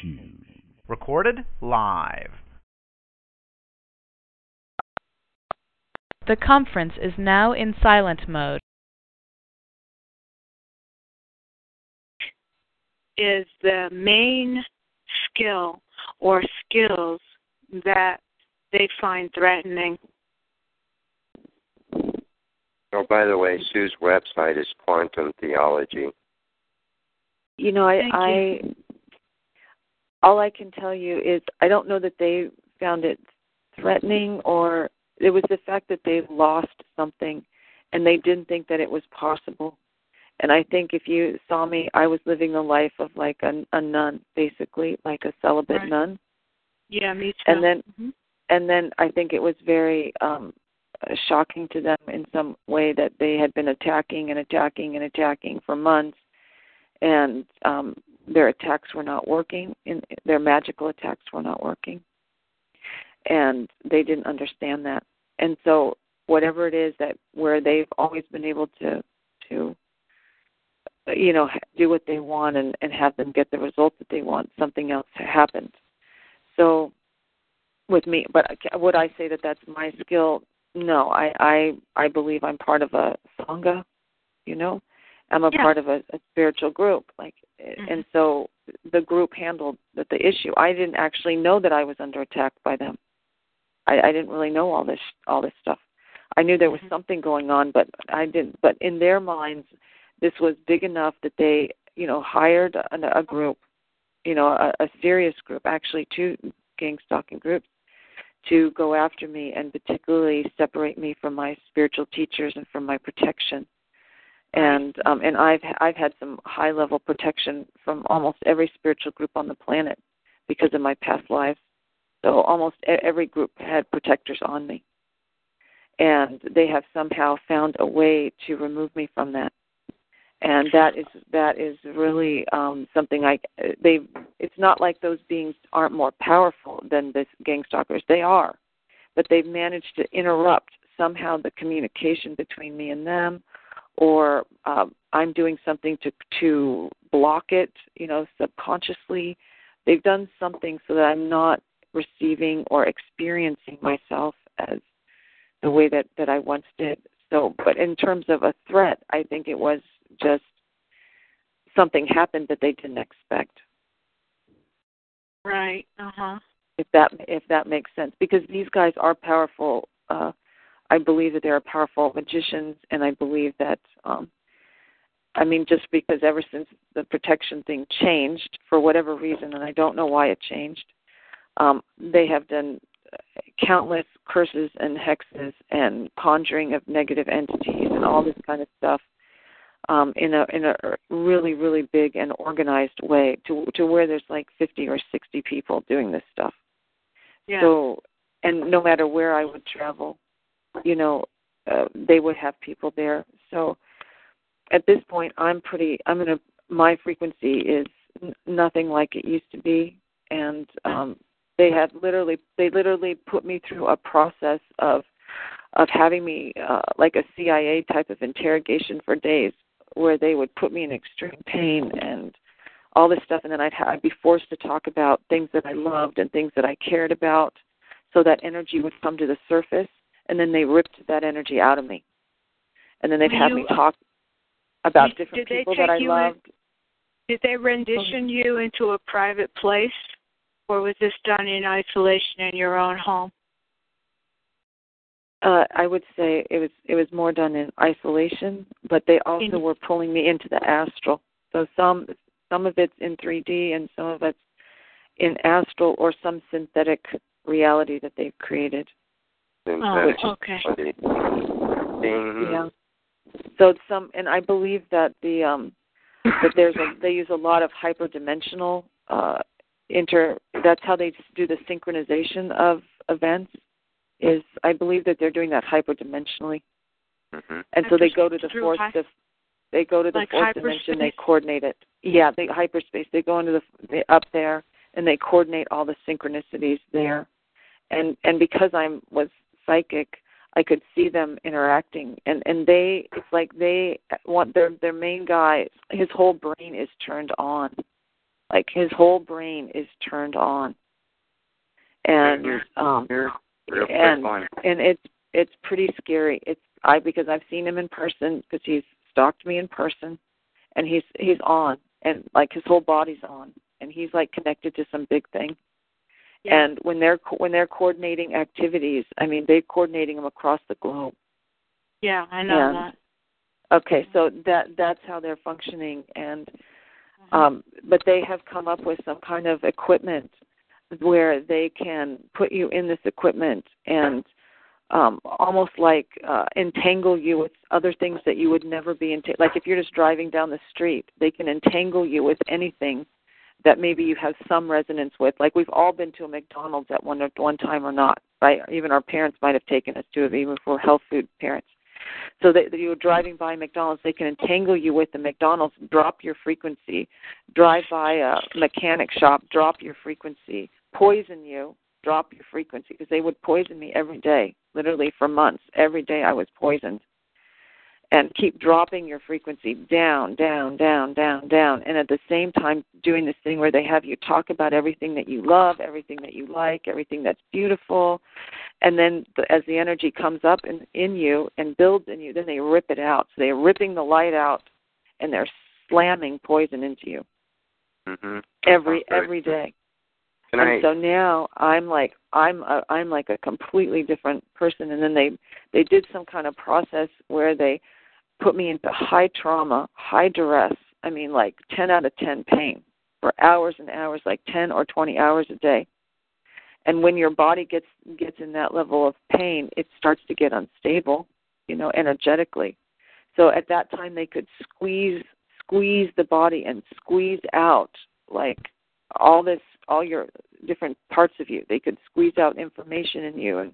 Shoes. Recorded live. The conference is now in silent mode. Is the main skill or skills that they find threatening. Oh, by the way, Sue's website is Quantum Theology. You know, all I can tell you is I don't know that they found it threatening, or it was the fact that they lost something and they didn't think that it was possible. And I think if you saw me, I was living the life of like a nun, basically, like a celibate right. nun. Yeah, me too. And then, I think it was very shocking to them in some way that they had been attacking for months, and their attacks were not working. Their magical attacks were not working, and they didn't understand that. And so, whatever it is that where they've always been able to you know, do what they want and have them get the result that they want, something else happened. So with me, but would I say that that's my skill? No, I believe I'm part of a sangha, you know. I'm a part of a spiritual group, like, and so the group handled the issue. I didn't actually know that I was under attack by them. I didn't really know all this stuff. I knew there was something going on, but I didn't. But in their minds, this was big enough that they, you know, hired a group, you know, a serious group, actually two gang-stalking groups, to go after me and particularly separate me from my spiritual teachers and from my protection. And I've had some high-level protection from almost every spiritual group on the planet because of my past lives. So almost every group had protectors on me. And they have somehow found a way to remove me from that. And that is really something it's not like those beings aren't more powerful than the gang stalkers. They are. But they've managed to interrupt somehow the communication between me and them, or I'm doing something to block it, you know, subconsciously. They've done something so that I'm not receiving or experiencing myself as the way that I once did. So, but in terms of a threat, I think it was just something happened that they didn't expect. Right. If that makes sense, because these guys are powerful. I believe that they are powerful magicians, and I believe that. I mean, just because ever since the protection thing changed for whatever reason, and I don't know why it changed, they have done countless curses and hexes and conjuring of negative entities and all this kind of stuff. In a really, really big and organized way to where there's like 50 or 60 people doing this stuff. Yeah. So, and no matter where I would travel, you know, they would have people there. So at this point, my frequency is nothing like it used to be. And they literally put me through a process of having me like a CIA type of interrogation for days, where they would put me in extreme pain and all this stuff, and then I'd be forced to talk about things that I loved and things that I cared about, so that energy would come to the surface, and then they ripped that energy out of me. And then they'd have me talk about different people that I loved. Did they rendition you into a private place, or was this done in isolation in your own home? I would say it was more done in isolation, but they also were pulling me into the astral. So some of it's in 3D and some of it's in astral or some synthetic reality that they've created. Oh, okay. Yeah. So I believe that that they use a lot of hyperdimensional that's how they do the synchronization of events. Is I believe that they're doing that hyperdimensionally, and so they go to the fourth. They go to the fourth dimension. They coordinate it. Yeah, the hyperspace. They go into up there, and they coordinate all the synchronicities there. And because I was psychic, I could see them interacting. And they, it's like they want their main guy. His whole brain is turned on. Like his whole brain is turned on. And it's pretty scary. Because I've seen him in person, because he's stalked me in person, and he's on, and like his whole body's on, and he's like connected to some big thing. Yeah. And when they're coordinating activities, I mean, they're coordinating them across the globe. Yeah, I know that. Okay, so that's how they're functioning, and but they have come up with some kind of equipment where they can put you in this equipment and almost like entangle you with other things that you would never be entangled. Like if you're just driving down the street, they can entangle you with anything that maybe you have some resonance with. Like we've all been to a McDonald's at one time or not, right? Even our parents might have taken us to it, even if we're health food parents. So that you're driving by McDonald's, they can entangle you with the McDonald's, drop your frequency, drive by a mechanic shop, drop your frequency, poison you, drop your frequency, because they would poison me every day, literally for months. Every day I was poisoned. And keep dropping your frequency down, down, down, down, down, and at the same time doing this thing where they have you talk about everything that you love, everything that you like, everything that's beautiful, and then as the energy comes up in you and builds in you, then they rip it out. So they're ripping the light out, and they're slamming poison into you every day. And so now I'm like a completely different person. And then they did some kind of process where they put me into high trauma, high duress. I mean, like 10 out of 10 pain for hours and hours, like 10 or 20 hours a day. And when your body gets in that level of pain, it starts to get unstable, energetically. So at that time they could squeeze the body and squeeze out like all your different parts of you. They could squeeze out information in you and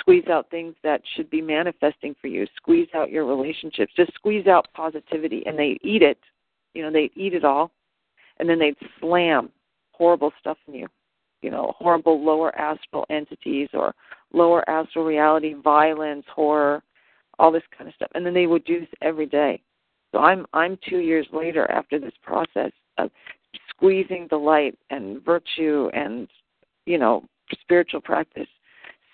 squeeze out things that should be manifesting for you, squeeze out your relationships, just squeeze out positivity, and they eat it. They eat it all, and then they'd slam horrible stuff in you, horrible lower astral entities or lower astral reality, violence, horror, all this kind of stuff. And then they would do this every day. So I'm 2 years later after this process of squeezing the light and virtue and, spiritual practice,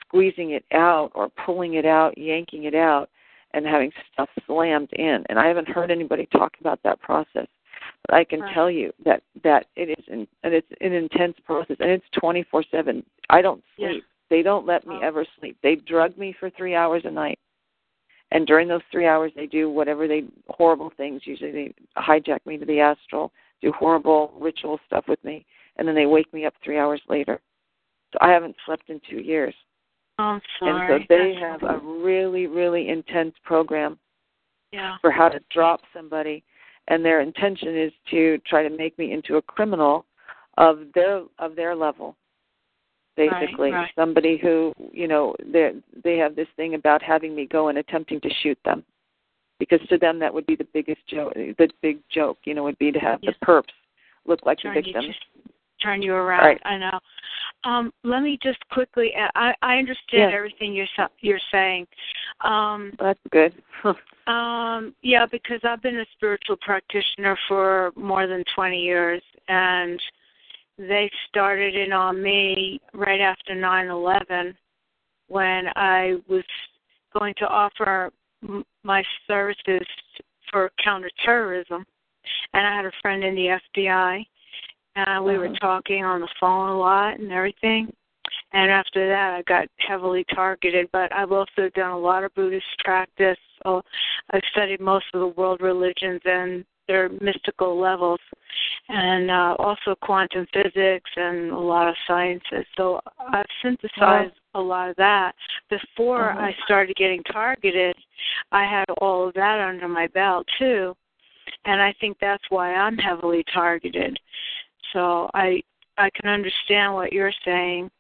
squeezing it out or pulling it out, yanking it out, and having stuff slammed in. And I haven't heard anybody talk about that process. But I can tell you that it is it's an intense process, and it's 24/7. I don't sleep. Yes. They don't let me ever sleep. They drug me for 3 hours a night. And during those 3 hours, they do horrible things. Usually they hijack me to the astral, do horrible ritual stuff with me, and then they wake me up 3 hours later. So I haven't slept in 2 years. Oh, I'm sorry. And so they have a really, really intense program for how to drop somebody, and their intention is to try to make me into a criminal of their level, basically. Right. Somebody who, they have this thing about having me go and attempting to shoot them. Because to them, that would be the biggest joke. The big joke, would be to have the perps look like the victims. Turn you around. Right. I know. Let me just quickly. I understand everything you're saying. That's good. Because I've been a spiritual practitioner for more than 20 years, and they started in on me right after 9/11, when I was going to offer my services for counterterrorism, and I had a friend in the FBI, and we were talking on the phone a lot and everything, and after that I got heavily targeted. But I've also done a lot of Buddhist practice, so I've studied most of the world religions and their mystical levels, and also quantum physics and a lot of sciences, so I've synthesized a lot of that. Before I started getting targeted, I had all of that under my belt too, and I think that's why I'm heavily targeted. So I can understand what you're saying,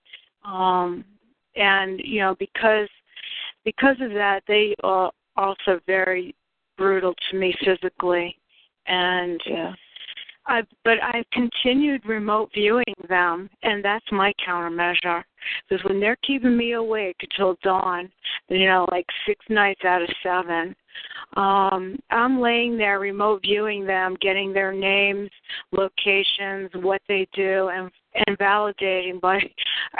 and because of that, they are also very brutal to me physically, and but I've continued remote viewing them, and that's my countermeasure. Because when they're keeping me awake until dawn, like 6 nights out of 7, I'm laying there remote viewing them, getting their names, locations, what they do, and validating, but,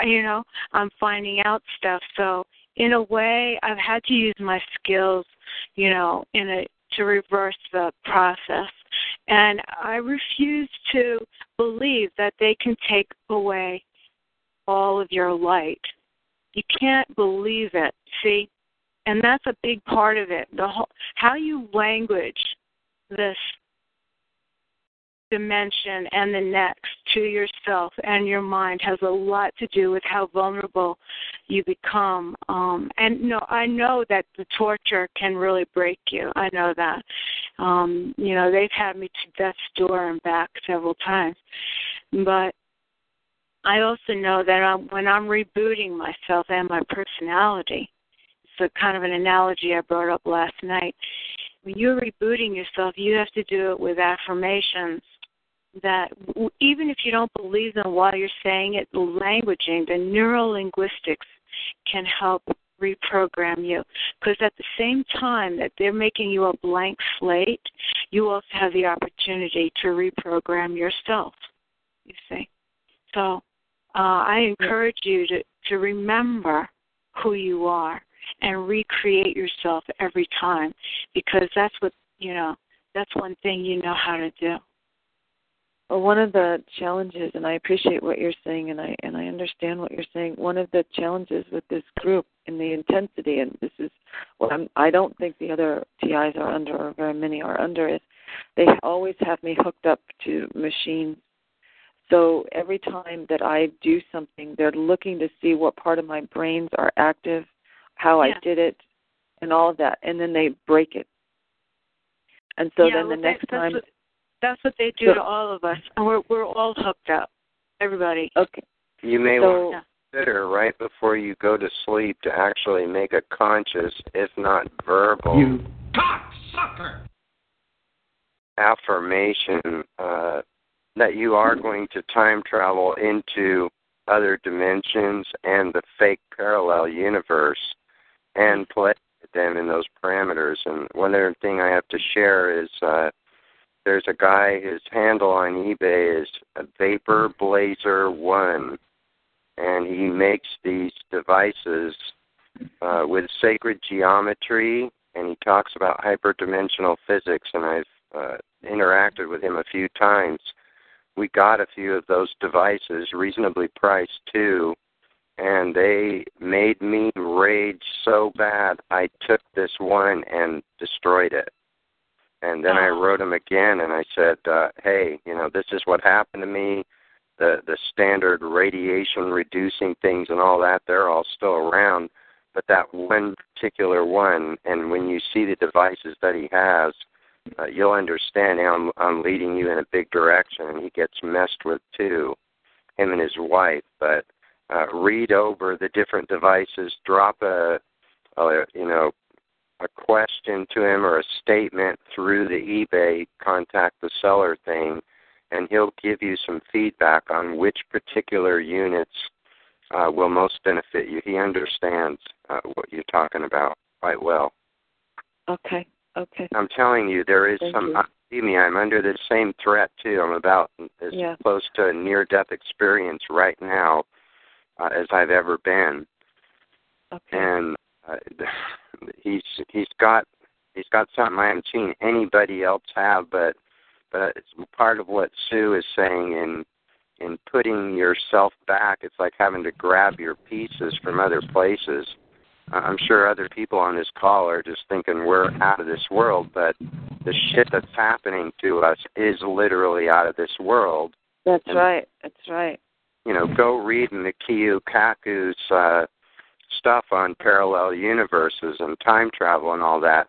you know, I'm finding out stuff. So in a way, I've had to use my skills, you know, to reverse the process. And I refuse to believe that they can take away all of your light. You can't believe it, see? And that's a big part of it. The whole, how you language this dimension and the next to yourself and your mind has a lot to do with how vulnerable you become. And no, I know that the torture can really break you. I know that. You know, they've had me to death's door and back several times. But I also know that when I'm rebooting myself and my personality, it's a kind of an analogy I brought up last night. When you're rebooting yourself, you have to do it with affirmations that even if you don't believe them while you're saying it, the languaging, the neurolinguistics can help reprogram you. Because at the same time that they're making you a blank slate, you also have the opportunity to reprogram yourself, you see. So I encourage you to remember who you are and recreate yourself every time, because that's what, you know, that's one thing you know how to do. Well, one of the challenges, and I appreciate what you're saying, and I understand what you're saying, one of the challenges with this group and the intensity, and this is what I don't think the other TIs are under, or very many are under, is they always have me hooked up to machines. So every time that I do something, they're looking to see what part of my brains are active, how I did it, and all of that, and then they break it. And so then the next time... That's what they do to all of us, and we're all hooked up, everybody. Okay. You may want to consider right before you go to sleep to actually make a conscious, if not verbal... You cocksucker! ...affirmation that you are going to time travel into other dimensions and the fake parallel universe and play with them in those parameters. And one other thing I have to share is there's a guy, his handle on eBay is VaporBlazer1, and he makes these devices with sacred geometry, and he talks about hyperdimensional physics, and I've interacted with him a few times. We got a few of those devices, reasonably priced too, and they made me rage so bad I took this one and destroyed it. And then I wrote him again and I said, hey, you know, this is what happened to me. The standard radiation reducing things and all that, they're all still around, but that one particular one, and when you see the devices that he has, you'll understand now I'm leading you in a big direction, and he gets messed with too, him and his wife. But read over the different devices, drop a question to him or a statement through the eBay contact the seller thing, and he'll give you some feedback on which particular units will most benefit you. He understands what you're talking about quite well. Okay. I'm telling you, there is believe me, I'm under the same threat, too. I'm about as close to a near-death experience right now as I've ever been. Okay. And he's got something I haven't seen anybody else have, but it's part of what Sue is saying in putting yourself back. It's like having to grab your pieces from other places. I'm sure other people on this call are just thinking we're out of this world, but the shit that's happening to us is literally out of this world. That's right. You know, go read Mikiu Kaku's stuff on parallel universes and time travel and all that.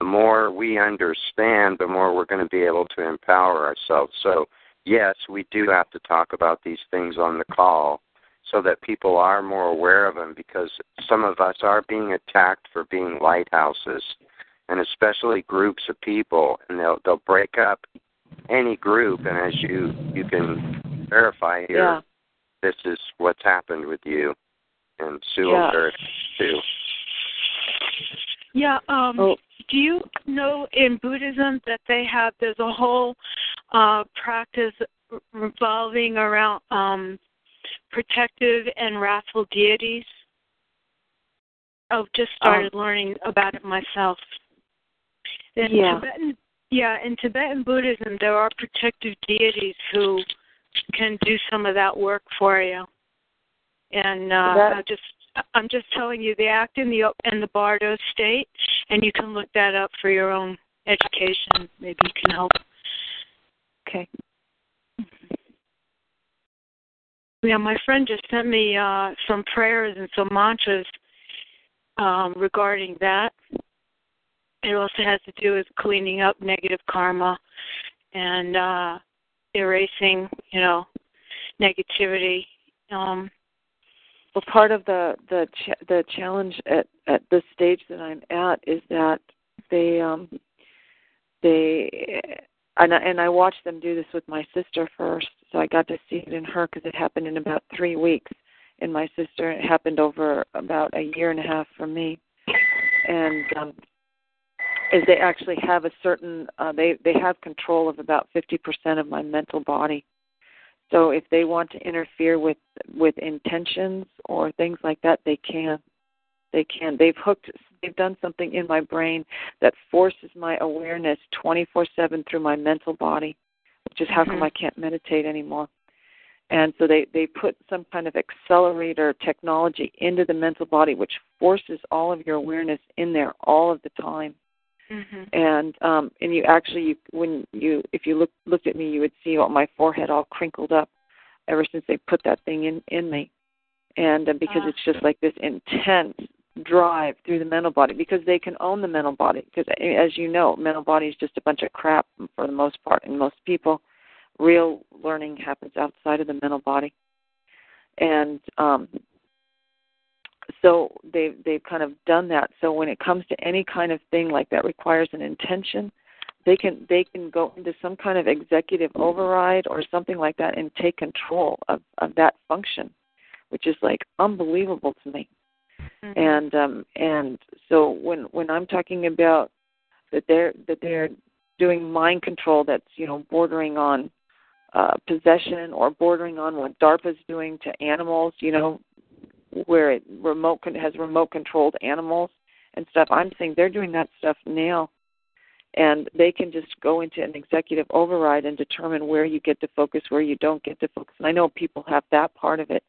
The more we understand, the more we're going to be able to empower ourselves. So, yes, we do have to talk about these things on the call, so that people are more aware of them, because some of us are being attacked for being lighthouses, and especially groups of people, and they'll break up any group, and as you can verify here, this is what's happened with you, and Sue will verify too. Yeah. Do you know in Buddhism that they have, there's a whole practice revolving around protective and wrathful deities? I've just started learning about it myself. In Tibetan Buddhism, there are protective deities who can do some of that work for you. And I'm just telling you, they act in the Bardo state, and you can look that up for your own education. Maybe you can help. Okay. Yeah, my friend just sent me some prayers and some mantras regarding that. It also has to do with cleaning up negative karma and erasing, negativity. Well, part of the challenge at this stage that I'm at is that I watched them do this with my sister first, so I got to see it in her because it happened in about 3 weeks in my sister. It happened over about a year and a half for me, and is they actually have a certain they have control of about 50% of my mental body. So if they want to interfere with intentions or things like that, they can. They can. They've done something in my brain that forces my awareness 24/7 through my mental body, which is how come I can't meditate anymore. And so they put some kind of accelerator technology into the mental body, which forces all of your awareness in there all of the time. Mm-hmm. And you actually, if you looked at me, you would see my forehead all crinkled up ever since they put that thing in me. And because it's just like this intense drive through the mental body, because they can own the mental body. Because as you know, mental body is just a bunch of crap for the most part. And most people, real learning happens outside of the mental body. And so they've kind of done that. So when it comes to any kind of thing like that requires an intention, they can go into some kind of executive override or something like that and take control of that function, which is like unbelievable to me. Mm-hmm. And so when I'm talking about that they're doing mind control that's bordering on possession or bordering on what DARPA's doing to animals, where it has remote-controlled animals and stuff. I'm saying they're doing that stuff now, and they can just go into an executive override and determine where you get to focus, where you don't get to focus. And I know people have that part of it,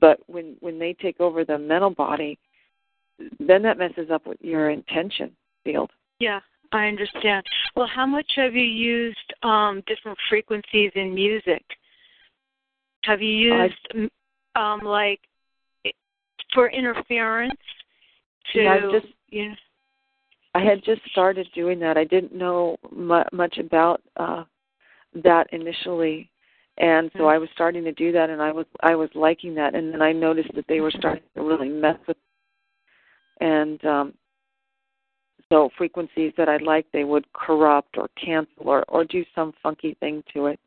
but when they take over the mental body, then that messes up with your intention field. Yeah, I understand. Well, how much have you used different frequencies in music? Have you used, for interference to... Yeah, I had just started doing that. I didn't know much about that initially, and so I was starting to do that, and I was liking that, and then I noticed that they were starting to really mess with me. And so frequencies that I liked, they would corrupt or cancel or do some funky thing to it.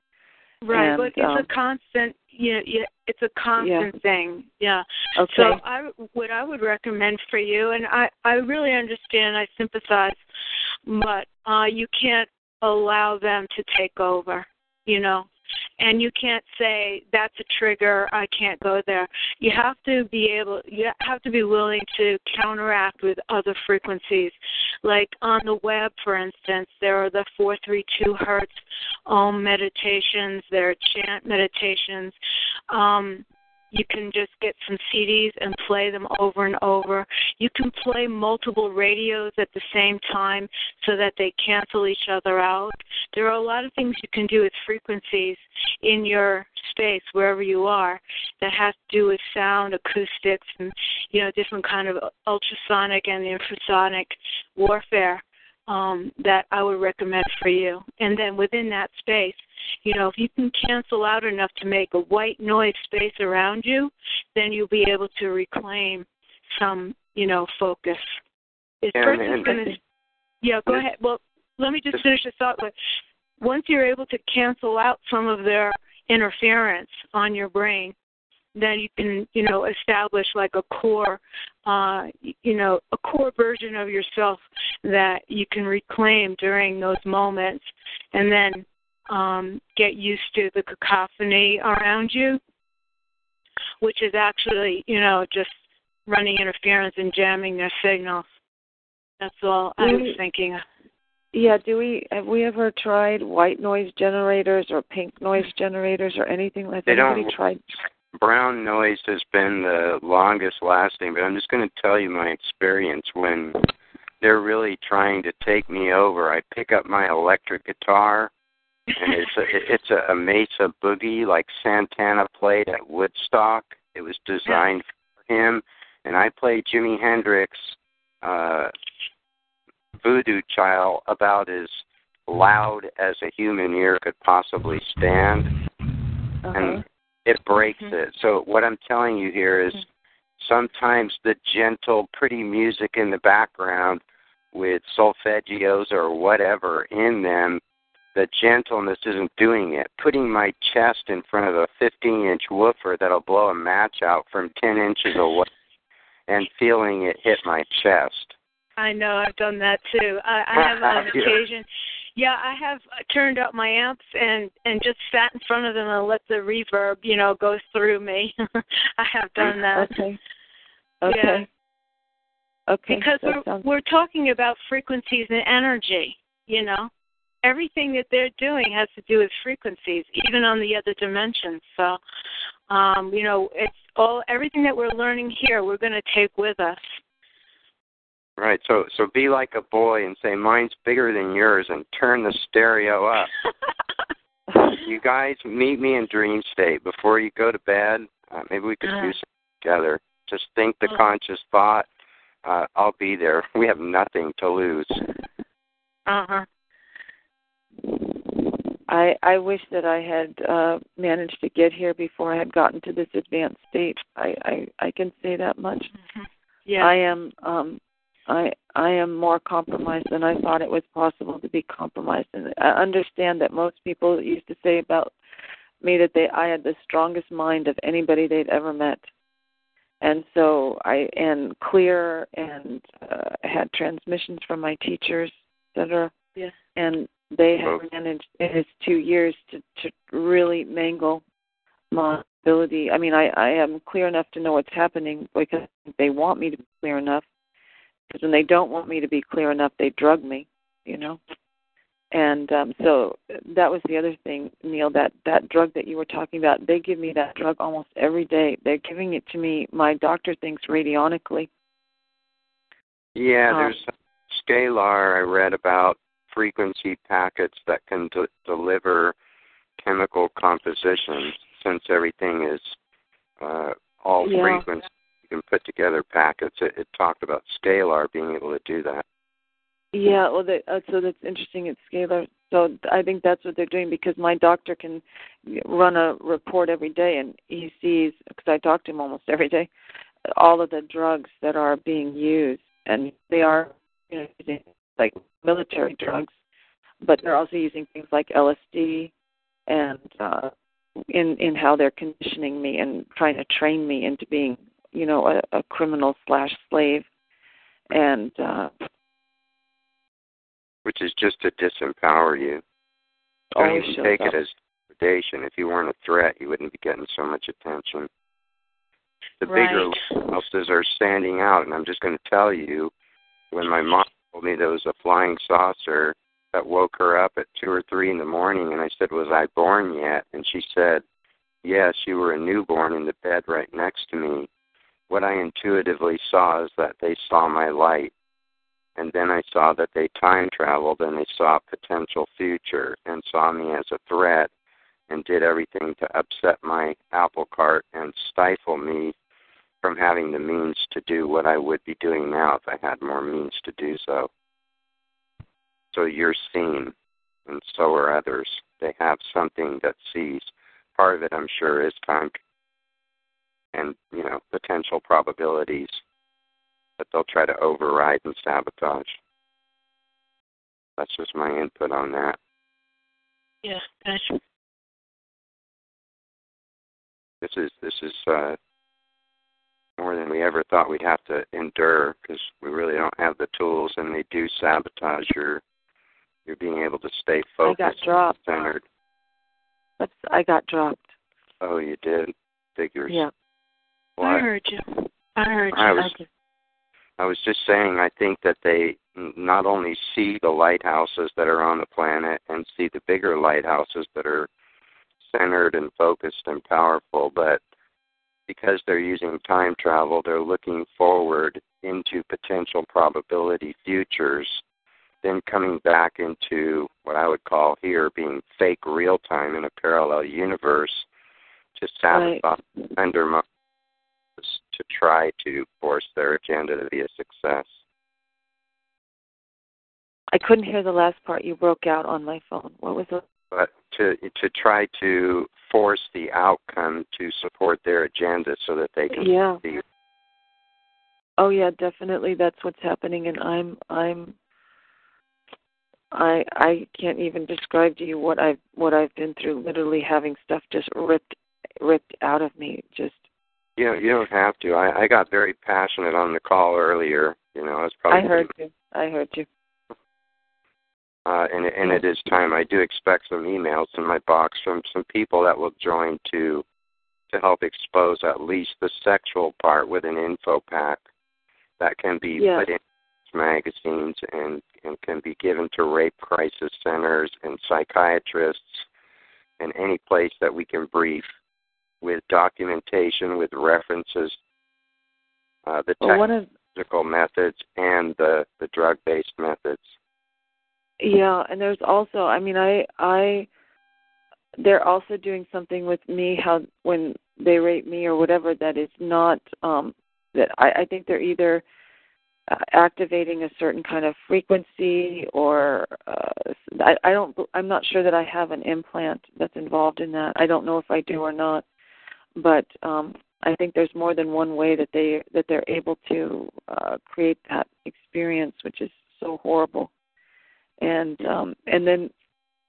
Right, and, but it's a constant. It's a constant thing. Yeah. Okay. So what I would recommend for you, and I really understand, I sympathize, but you can't allow them to take over, and you can't say that's a trigger, I can't go there. You have to be willing to counteract with other frequencies. Like on the web, for instance, there are the 432 hertz Om meditations, there are chant meditations. You can just get some CDs and play them over and over. You can play multiple radios at the same time so that they cancel each other out. There are a lot of things you can do with frequencies in your space, wherever you are, that has to do with sound, acoustics, and, different kind of ultrasonic and infrasonic warfare that I would recommend for you. And then within that space, if you can cancel out enough to make a white noise space around you, then you'll be able to reclaim some, focus. Go ahead. Well, let me just finish this up. But once you're able to cancel out some of their interference on your brain, then you can, you know, establish like a core, a core version of yourself that you can reclaim during those moments, and then get used to the cacophony around you, which is actually, just running interference and jamming their signals. That's all I was thinking. Yeah, have we ever tried white noise generators or pink noise generators or anything like that? Brown noise has been the longest lasting, but I'm just going to tell you my experience when they're really trying to take me over. I pick up my electric guitar, and it's a Mesa Boogie like Santana played at Woodstock. It was designed for him, and I played Jimi Hendrix, Voodoo Child, about as loud as a human ear could possibly stand, and it breaks it. So what I'm telling you here is sometimes the gentle, pretty music in the background with solfeggios or whatever in them, the gentleness isn't doing it. Putting my chest in front of a 15-inch woofer that'll blow a match out from 10 inches away and feeling it hit my chest. I know, I've done that too. I have on occasion. Yeah, I have turned up my amps and just sat in front of them and let the reverb, go through me. I have done that. Okay. Yeah. Okay. Because we're talking about frequencies and energy, Everything that they're doing has to do with frequencies, even on the other dimensions. So, it's everything that we're learning here, we're going to take with us. Right, so be like a boy and say, mine's bigger than yours, and turn the stereo up. You guys, meet me in dream state. Before you go to bed, maybe we could do something together. Just think the conscious thought. I'll be there. We have nothing to lose. Uh-huh. I wish that I had managed to get here before I had gotten to this advanced state. I can say that much. Mm-hmm. Yeah. I am... I am more compromised than I thought it was possible to be compromised. And I understand that most people used to say about me that I had the strongest mind of anybody they'd ever met. And so clear and had transmissions from my teachers, et cetera. Yeah. And they have managed in his 2 years to really mangle my ability. I mean, I am clear enough to know what's happening because they want me to be clear enough. Because when they don't want me to be clear enough, they drug me, And so that was the other thing, Neil, that drug that you were talking about. They give me that drug almost every day. They're giving it to me, my doctor thinks, radionically. Yeah, there's scalar I read about frequency packets that can deliver chemical compositions. Since everything is all frequency. You can put together packets. It talked about scalar being able to do that. Yeah, well, so that's interesting. It's scalar. So I think that's what they're doing because my doctor can run a report every day, and he sees, because I talk to him almost every day, all of the drugs that are being used. And they are using, like, military drugs, but they're also using things like LSD and in how they're conditioning me and trying to train me into being a criminal/slave, and which is just to disempower you. Don't even take it as predation. If you weren't a threat, you wouldn't be getting so much attention. The bigger houses are standing out, and I'm just going to tell you, when my mom told me there was a flying saucer that woke her up at 2 or 3 in the morning, and I said, "Was I born yet?" And she said, "Yes, you were a newborn in the bed right next to me." What I intuitively saw is that they saw my light, and then I saw that they time traveled, and they saw a potential future and saw me as a threat and did everything to upset my apple cart and stifle me from having the means to do what I would be doing now if I had more means to do so. So you're seen, and so are others. They have something that sees. Part of it, I'm sure, is time and, potential probabilities that they'll try to override and sabotage. That's just my input on that. Yeah, gotcha. This is more than we ever thought we'd have to endure, because we really don't have the tools, and they do sabotage your being able to stay focused. I got dropped. Centered. I got dropped. Oh, you did? Figures. Yeah. Well, I heard you. I was just saying, I think that they not only see the lighthouses that are on the planet and see the bigger lighthouses that are centered and focused and powerful, but because they're using time travel, they're looking forward into potential probability futures, then coming back into what I would call here being fake real time in a parallel universe to sabotage, undermine, to try to force their agenda to be a success. I couldn't hear the last part. You broke out on my phone. What was it? But to try to force the outcome to support their agenda so that they can succeed. Oh yeah, definitely. That's what's happening, and I can't even describe to you what I've been through. Literally having stuff just ripped out of me. Just you don't have to. I got very passionate on the call earlier. You know, I was probably. I heard you. And it is time. I do expect some emails in my box from some people that will join to help expose at least the sexual part with an info pack that can be put in magazines and can be given to rape crisis centers and psychiatrists and any place that we can brief with documentation, with references, the technical methods and the drug-based methods. Yeah, and there's also, I mean, they're also doing something with me when they rape me or whatever that is not, that I think they're either activating a certain kind of frequency or I'm not sure that I have an implant that's involved in that. I don't know if I do or not, but I think there's more than one way that they're able to create that experience, which is so horrible. And then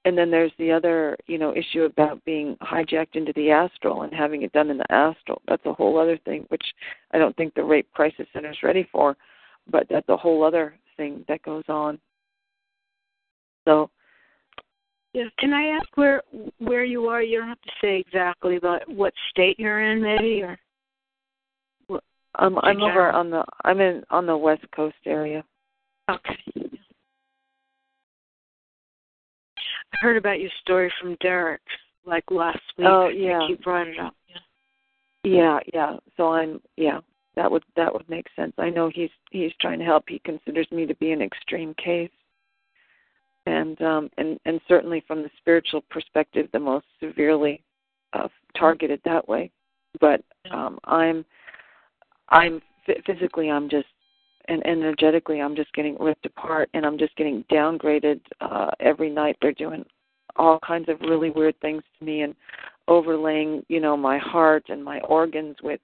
there's the other, issue about being hijacked into the astral and having it done in the astral. That's a whole other thing, which I don't think the rape crisis center is ready for, but that's a whole other thing that goes on. So, yeah. Can I ask where you are? You don't have to say exactly, but what state you're in, maybe, or what, I'm over on the I'm on the West Coast area. Okay. I heard about your story from Derek, like, last week. Oh, yeah. I think you brought it up. Yeah. So that would make sense. I know he's trying to help. He considers me to be an extreme case. And certainly from the spiritual perspective, the most severely targeted that way. But I'm physically, I'm just, and energetically, I'm just getting ripped apart, and I'm just getting downgraded every night. They're doing all kinds of really weird things to me and overlaying, my heart and my organs with,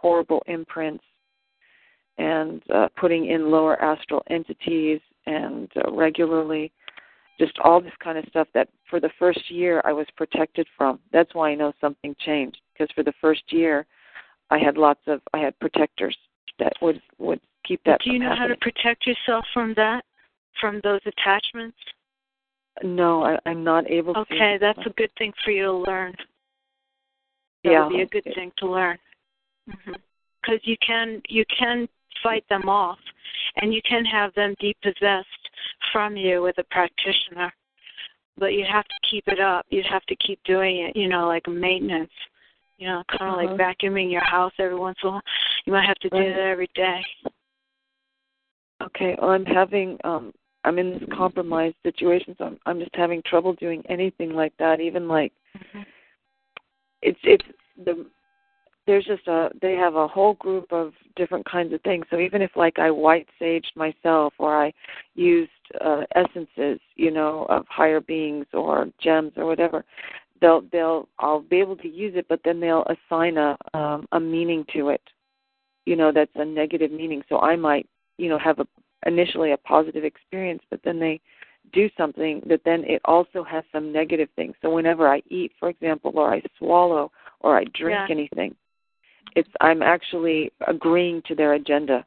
horrible imprints and putting in lower astral entities and regularly just all this kind of stuff that for the first year I was protected from. That's why I know something changed, because for the first year I had protectors that would keep that. Do you know happening. How to protect yourself from that, from those attachments? No, I'm not able to. Okay, that's a good thing for you to learn. That would be a good thing to learn. Mm-hmm. 'Cause you can fight them off, and you can have them depossessed from you with a practitioner, but you have to keep it up. You'd have to keep doing it, like maintenance. Kind of like vacuuming your house every once in a while. You might have to do that every day. Okay. Well, I'm in this compromised situation, so I'm just having trouble doing anything like that. Even like they have a whole group of different kinds of things. So even if like I white saged myself or I used essences, of higher beings or gems or whatever, I'll be able to use it, but then they'll assign a meaning to it, that's a negative meaning. So I might, have initially a positive experience, but then they do something that then it also has some negative things. So whenever I eat, for example, or I swallow or I drink anything. I'm actually agreeing to their agenda.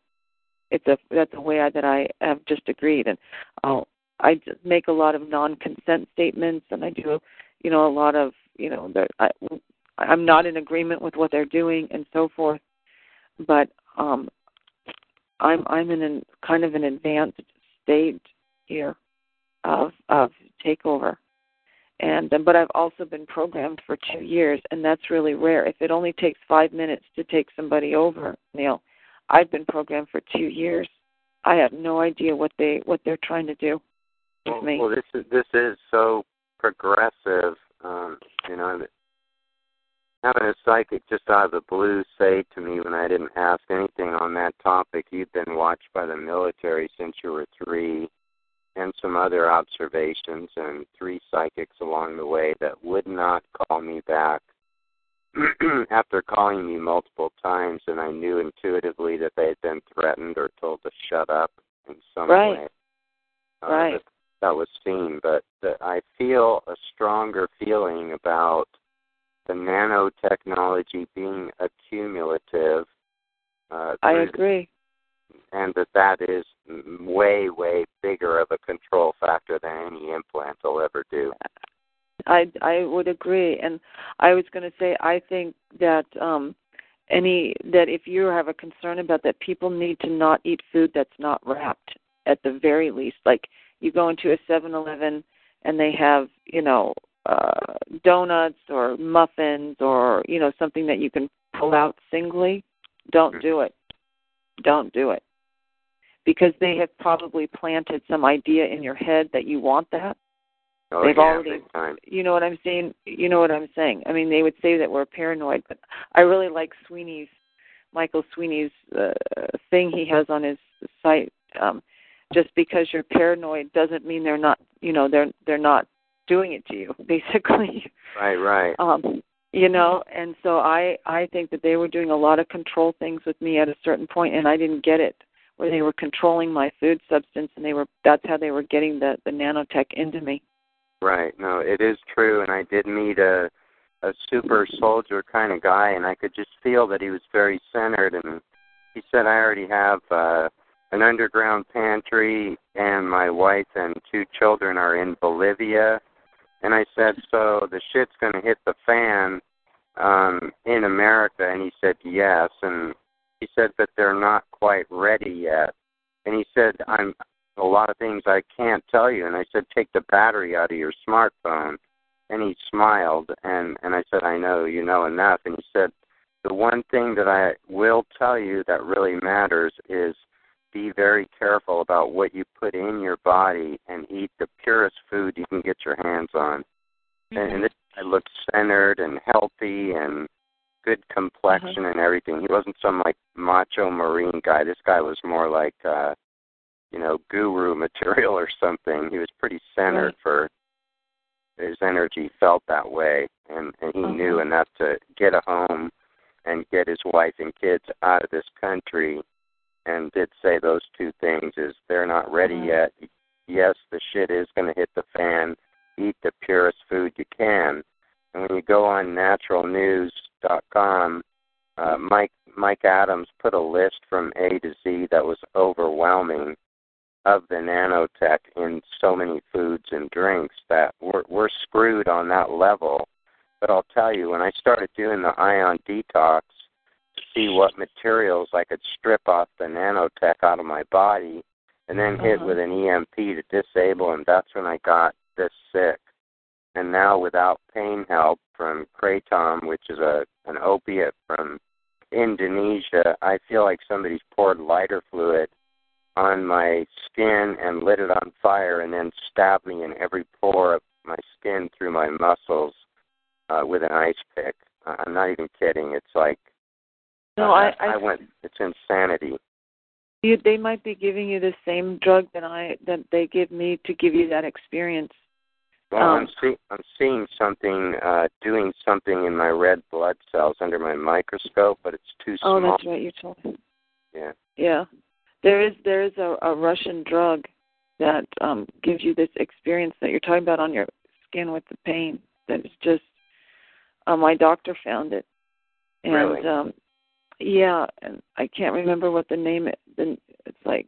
That's a way that I have just agreed, and I make a lot of non-consent statements, and I do, a lot of, I'm not in agreement with what they're doing and so forth. But I'm in a kind of an advanced stage here of takeover, but I've also been programmed for 2 years, and that's really rare. If it only takes 5 minutes to take somebody over, Neil, I've been programmed for 2 years. I have no idea what they're trying to do with me. Well, this is so progressive, having a psychic just out of the blue say to me when I didn't ask anything on that topic, you've been watched by the military since you were 3, and some other observations, and 3 psychics along the way that would not call me back after calling me multiple times, and I knew intuitively that they had been threatened or told to shut up in some way. Right. That was seen, but I feel a stronger feeling about the nanotechnology being accumulative. I agree. And that is way, way bigger of a control factor than any implant will ever do. I would agree. And I was going to say, I think that that if you have a concern about that, people need to not eat food that's not wrapped, at the very least. Like, you go into a 7-Eleven and they have, donuts or muffins or something that you can pull out singly, don't do it, because they have probably planted some idea in your head that you want that. You know what I'm saying. I mean, they would say that we're paranoid, but I really like Michael Sweeney's thing he has on his site. Just because you're paranoid doesn't mean they're not they're not doing it to you, basically. Right. And so I think that they were doing a lot of control things with me at a certain point, and I didn't get it, where they were controlling my food substance, and that's how they were getting the nanotech into me. Right. No, it is true, and I did meet a super soldier kind of guy, and I could just feel that he was very centered, and he said, I already have an underground pantry, and my wife and 2 children are in Bolivia. And I said, so the shit's going to hit the fan in America. And he said, yes. And he said, but they're not quite ready yet. And he said, I'm a lot of things I can't tell you. And I said, take the battery out of your smartphone. And he smiled. And I said, I know you know enough. And he said, the one thing that I will tell you that really matters is be very careful about what you put in your body, and eat the purest food you can get your hands on. Mm-hmm. And this guy looked centered and healthy and good complexion and everything. He wasn't some, macho Marine guy. This guy was more like, guru material or something. He was pretty centered for his energy, felt that way. And he knew enough to get a home and get his wife and kids out of this country, and did say those 2 things, is they're not ready yet. Yes, the shit is going to hit the fan. Eat the purest food you can. And when you go on naturalnews.com, Mike Adams put a list from A to Z that was overwhelming of the nanotech in so many foods and drinks that we're screwed on that level. But I'll tell you, when I started doing the ion detox, see what materials I could strip off the nanotech out of my body, and then hit with an EMP to disable, and that's when I got this sick. And now without pain help from Kratom, which is an opiate from Indonesia, I feel like somebody's poured lighter fluid on my skin and lit it on fire and then stabbed me in every pore of my skin through my muscles with an ice pick. I'm not even kidding. It's like, no, I went. It's insanity. They might be giving you the same drug that they give me to give you that experience. Well, I'm seeing something, doing something in my red blood cells under my microscope, but it's too small. Oh, that's right. You're talking. Yeah. Yeah. There is a Russian drug that gives you this experience that you're talking about on your skin with the pain. That is just My doctor found it. And, really? Yeah, and I can't remember what the name is. It's like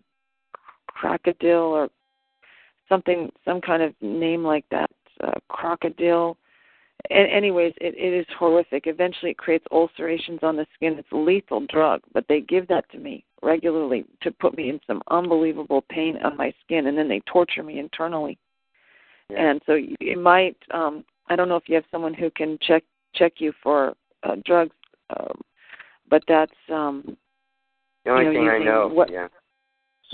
crocodile or something, some kind of name like that, crocodile. And anyways, it is horrific. Eventually it creates ulcerations on the skin. It's a lethal drug, but they give that to me regularly to put me in some unbelievable pain on my skin, and then they torture me internally. Yeah. And so you might, I don't know if you have someone who can check you for drugs, but that's the only thing I know.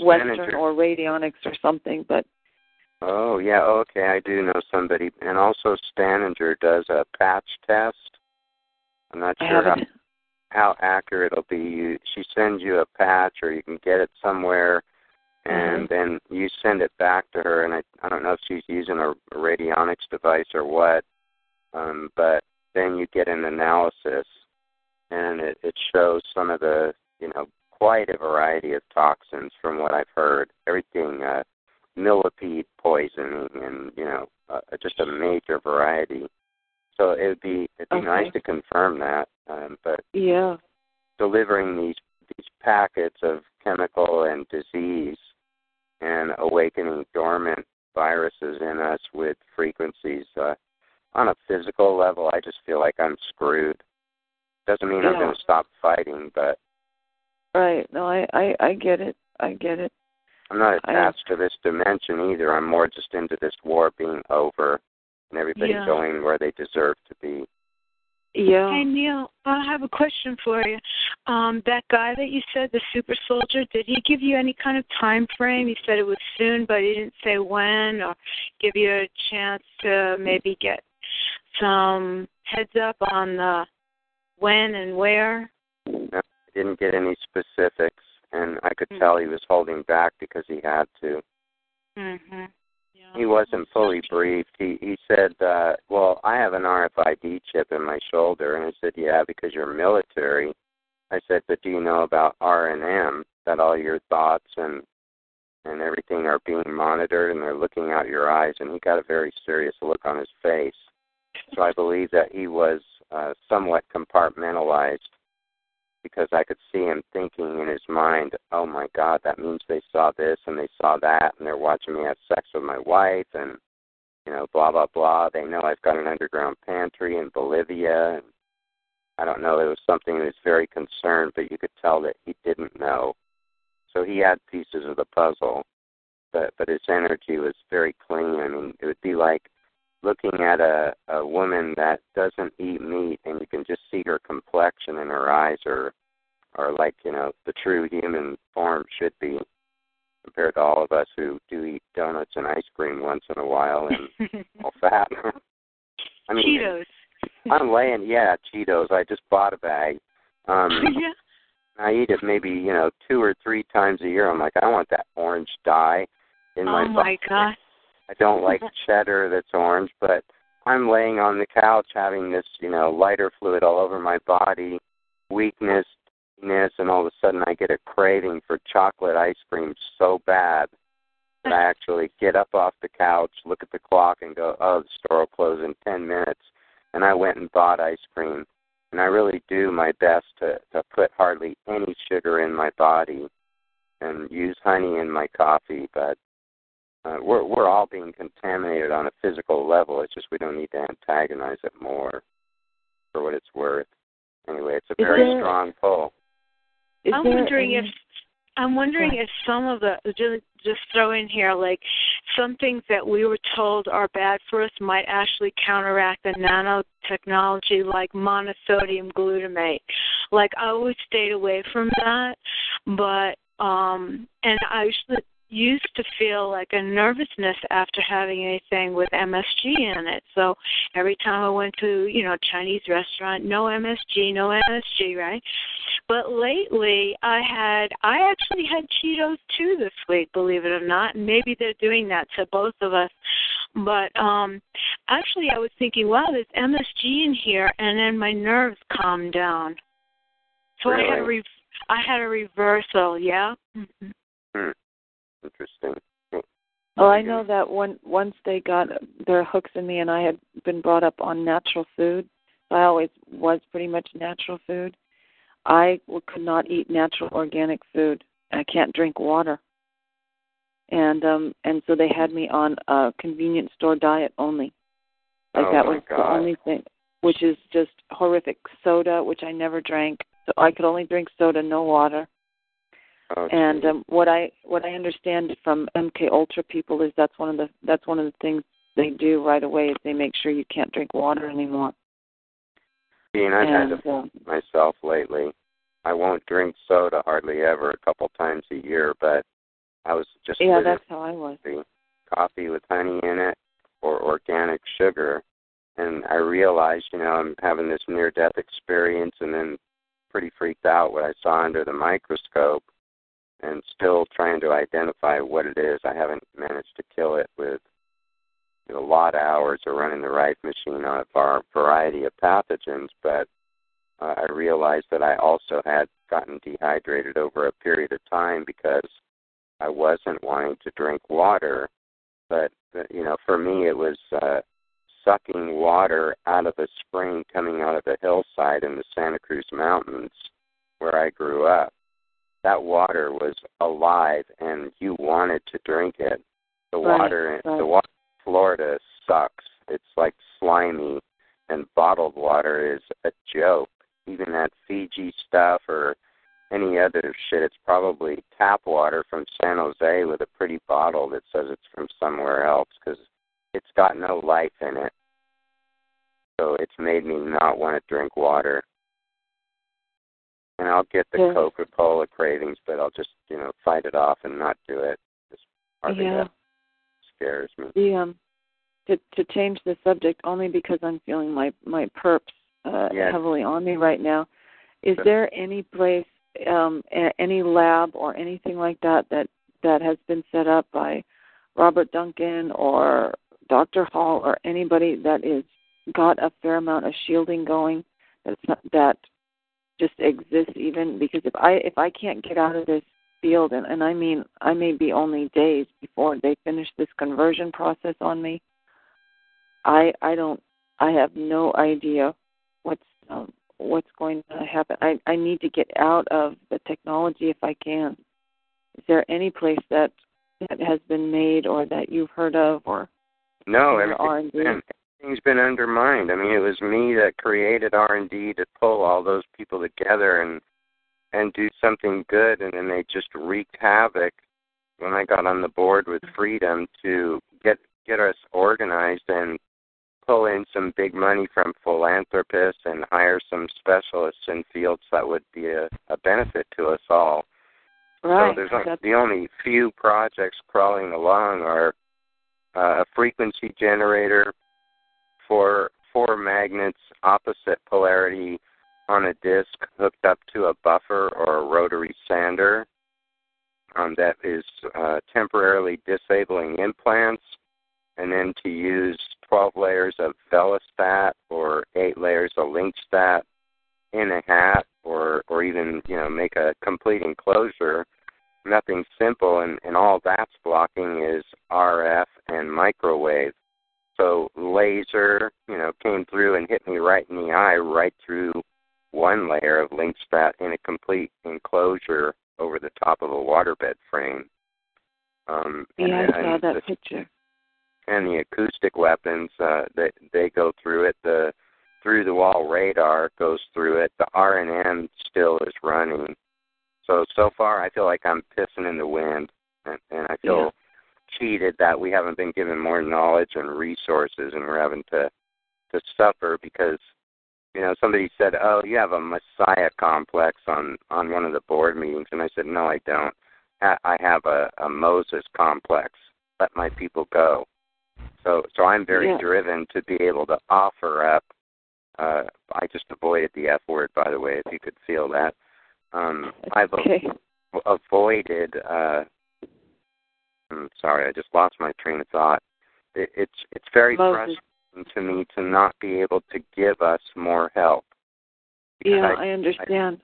Western Manager. Or radionics or something. But oh yeah, okay, I do know somebody, and also Staninger does a patch test. I'm not sure how accurate it'll be. She sends you a patch, or you can get it somewhere, and then you send it back to her. And I don't know if she's using a radionics device or what, but then you get an analysis, and it shows some of the, quite a variety of toxins from what I've heard. Everything, millipede poisoning and, just a major variety. So it'd be nice to confirm that. But yeah, delivering these packets of chemical and disease and awakening dormant viruses in us with frequencies, on a physical level, I just feel like I'm screwed. Doesn't mean I'm going to stop fighting, but... Right. No, I get it. I get it. I'm not attached to this dimension either. I'm more just into this war being over and everybody going where they deserve to be. Yeah. Hey, Neil, I have a question for you. That guy that you said, the super soldier, did he give you any kind of time frame? You said it was soon, but he didn't say when or give you a chance to maybe get some heads up on the when and where? No, didn't get any specifics, and I could tell he was holding back because he had to. Mm-hmm. Yeah. He wasn't fully briefed. He said, well, I have an RFID chip in my shoulder, and I said, yeah, because you're military. I said, but do you know about RNM, that all your thoughts and everything are being monitored, and they're looking out your eyes? And he got a very serious look on his face. So I believe that he was somewhat compartmentalized, because I could see him thinking in his mind, oh, my God, that means they saw this and they saw that, and they're watching me have sex with my wife and, blah, blah, blah. They know I've got an underground pantry in Bolivia. And I don't know. It was something that was very concerned, but you could tell that he didn't know. So he had pieces of the puzzle, but his energy was very clean. I mean, it would be like looking at a woman that doesn't eat meat, and you can just see her complexion and her eyes are like, the true human form should be, compared to all of us who do eat donuts and ice cream once in a while and all fat. I mean, Cheetos. I'm laying, Cheetos. I just bought a bag. Yeah. I eat it maybe, 2 or 3 times a year. I'm like, I want that orange dye in my body. Oh, my God. I don't like cheddar that's orange, but I'm laying on the couch having this, lighter fluid all over my body, weakness, and all of a sudden I get a craving for chocolate ice cream so bad that I actually get up off the couch, look at the clock, and go, oh, the store will close in 10 minutes. And I went and bought ice cream. And I really do my best to put hardly any sugar in my body and use honey in my coffee, but we're all being contaminated on a physical level. It's just we don't need to antagonize it more, for what it's worth. Anyway, it's a very strong pull. I'm wondering if some of the, just throw in here, like some things that we were told are bad for us might actually counteract the nanotechnology, like monosodium glutamate. Like I always stayed away from that, but and I usually used to feel like a nervousness after having anything with MSG in it. So every time I went to, Chinese restaurant, no MSG, right? But lately I actually had Cheetos too this week, believe it or not. Maybe they're doing that to both of us. But actually I was thinking, wow, there's MSG in here, and then my nerves calmed down. So really? I had a reversal, yeah? Mm-hmm. Interesting. Well, I know that once they got their hooks in me, and I had been brought up on natural food, I always was pretty much natural food. I could not eat natural organic food. I can't drink water. And so they had me on a convenience store diet only. Like that was the only thing, which is just horrific. Soda, which I never drank. So I could only drink soda, no water. And what I understand from MK Ultra people is that's one of the things they do right away is they make sure you can't drink water anymore. Dean, I've had to myself lately. I won't drink soda hardly ever, a couple times a year, but I was just that's how I was. Coffee with honey in it or organic sugar, and I realized, I'm having this near-death experience, and then pretty freaked out what I saw under the microscope, and still trying to identify what it is. I haven't managed to kill it with a lot of hours of running the Rife machine on a variety of pathogens, but I realized that I also had gotten dehydrated over a period of time because I wasn't wanting to drink water. But, for me it was sucking water out of a spring coming out of a hillside in the Santa Cruz Mountains where I grew up. That water was alive, and you wanted to drink it. The water in Florida sucks. It's like slimy, and bottled water is a joke. Even that Fiji stuff or any other shit, it's probably tap water from San Jose with a pretty bottle that says it's from somewhere else because it's got no life in it. So it's made me not want to drink water. And I'll get the Coca-Cola cravings, but I'll just, fight it off and not do it. It's part of that scares me. To change the subject, only because I'm feeling my perps heavily on me right now, is there any place, any lab or anything like that has been set up by Robert Duncan or Dr. Hall or anybody that is got a fair amount of shielding going that just exists even? Because if I can't get out of this field, and I mean I may be only days before they finish this conversion process on me, I have no idea what's going to happen. I need to get out of the technology if I can. Is there any place that has been made or that you've heard of or no? Everything's been undermined. I mean, it was me that created R&D to pull all those people together and do something good, and then they just wreaked havoc when I got on the board with Freedom to get us organized and pull in some big money from philanthropists and hire some specialists in fields that would be a benefit to us all. Right. So there's the only few projects crawling along are a frequency generator, four magnets opposite polarity on a disc hooked up to a buffer or a rotary sander that is temporarily disabling implants, and then to use 12 layers of Velostat or 8 layers of Linkstat in a hat or even, make a complete enclosure. Nothing simple, and all that's blocking is RF and microwave. So laser, came through and hit me right in the eye, right through one layer of Linkstat in a complete enclosure over the top of a waterbed frame. I saw that picture. And the acoustic weapons, they go through it. The through-the-wall radar goes through it. The RNM still is running. So far I feel like I'm pissing in the wind, and I feel cheated that we haven't been given more knowledge and resources, and we're having to suffer because, somebody said, oh, you have a messiah complex on one of the board meetings, and I said, no, I don't. I have a Moses complex. Let my people go. So I'm very driven to be able to offer up. I just avoided the F word, by the way, if you could feel that. I've avoided. I'm sorry, I just lost my train of thought. It's very frustrating to me to not be able to give us more help. Yeah, I understand.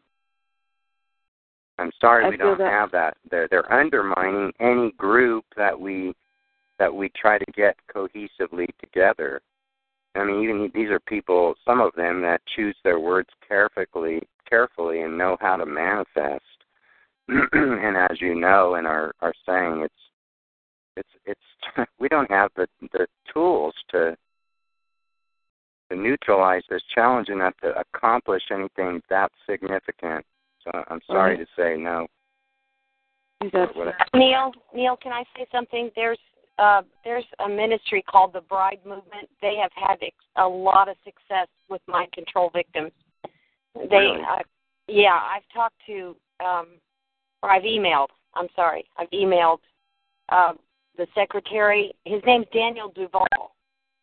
I'm sorry we don't have that. They're undermining any group that we try to get cohesively together. I mean, even these are people, some of them, that choose their words carefully and know how to manifest. And as you know and are saying, it's we don't have the tools to neutralize this challenge and not to accomplish anything that significant. So I'm sorry to say no. Neil, can I say something? There's a ministry called the Bride Movement. They have had a lot of success with mind control victims. Really? Yeah, I've talked to, or I've emailed. I'm sorry, I've emailed the secretary. His name's Daniel Duvall.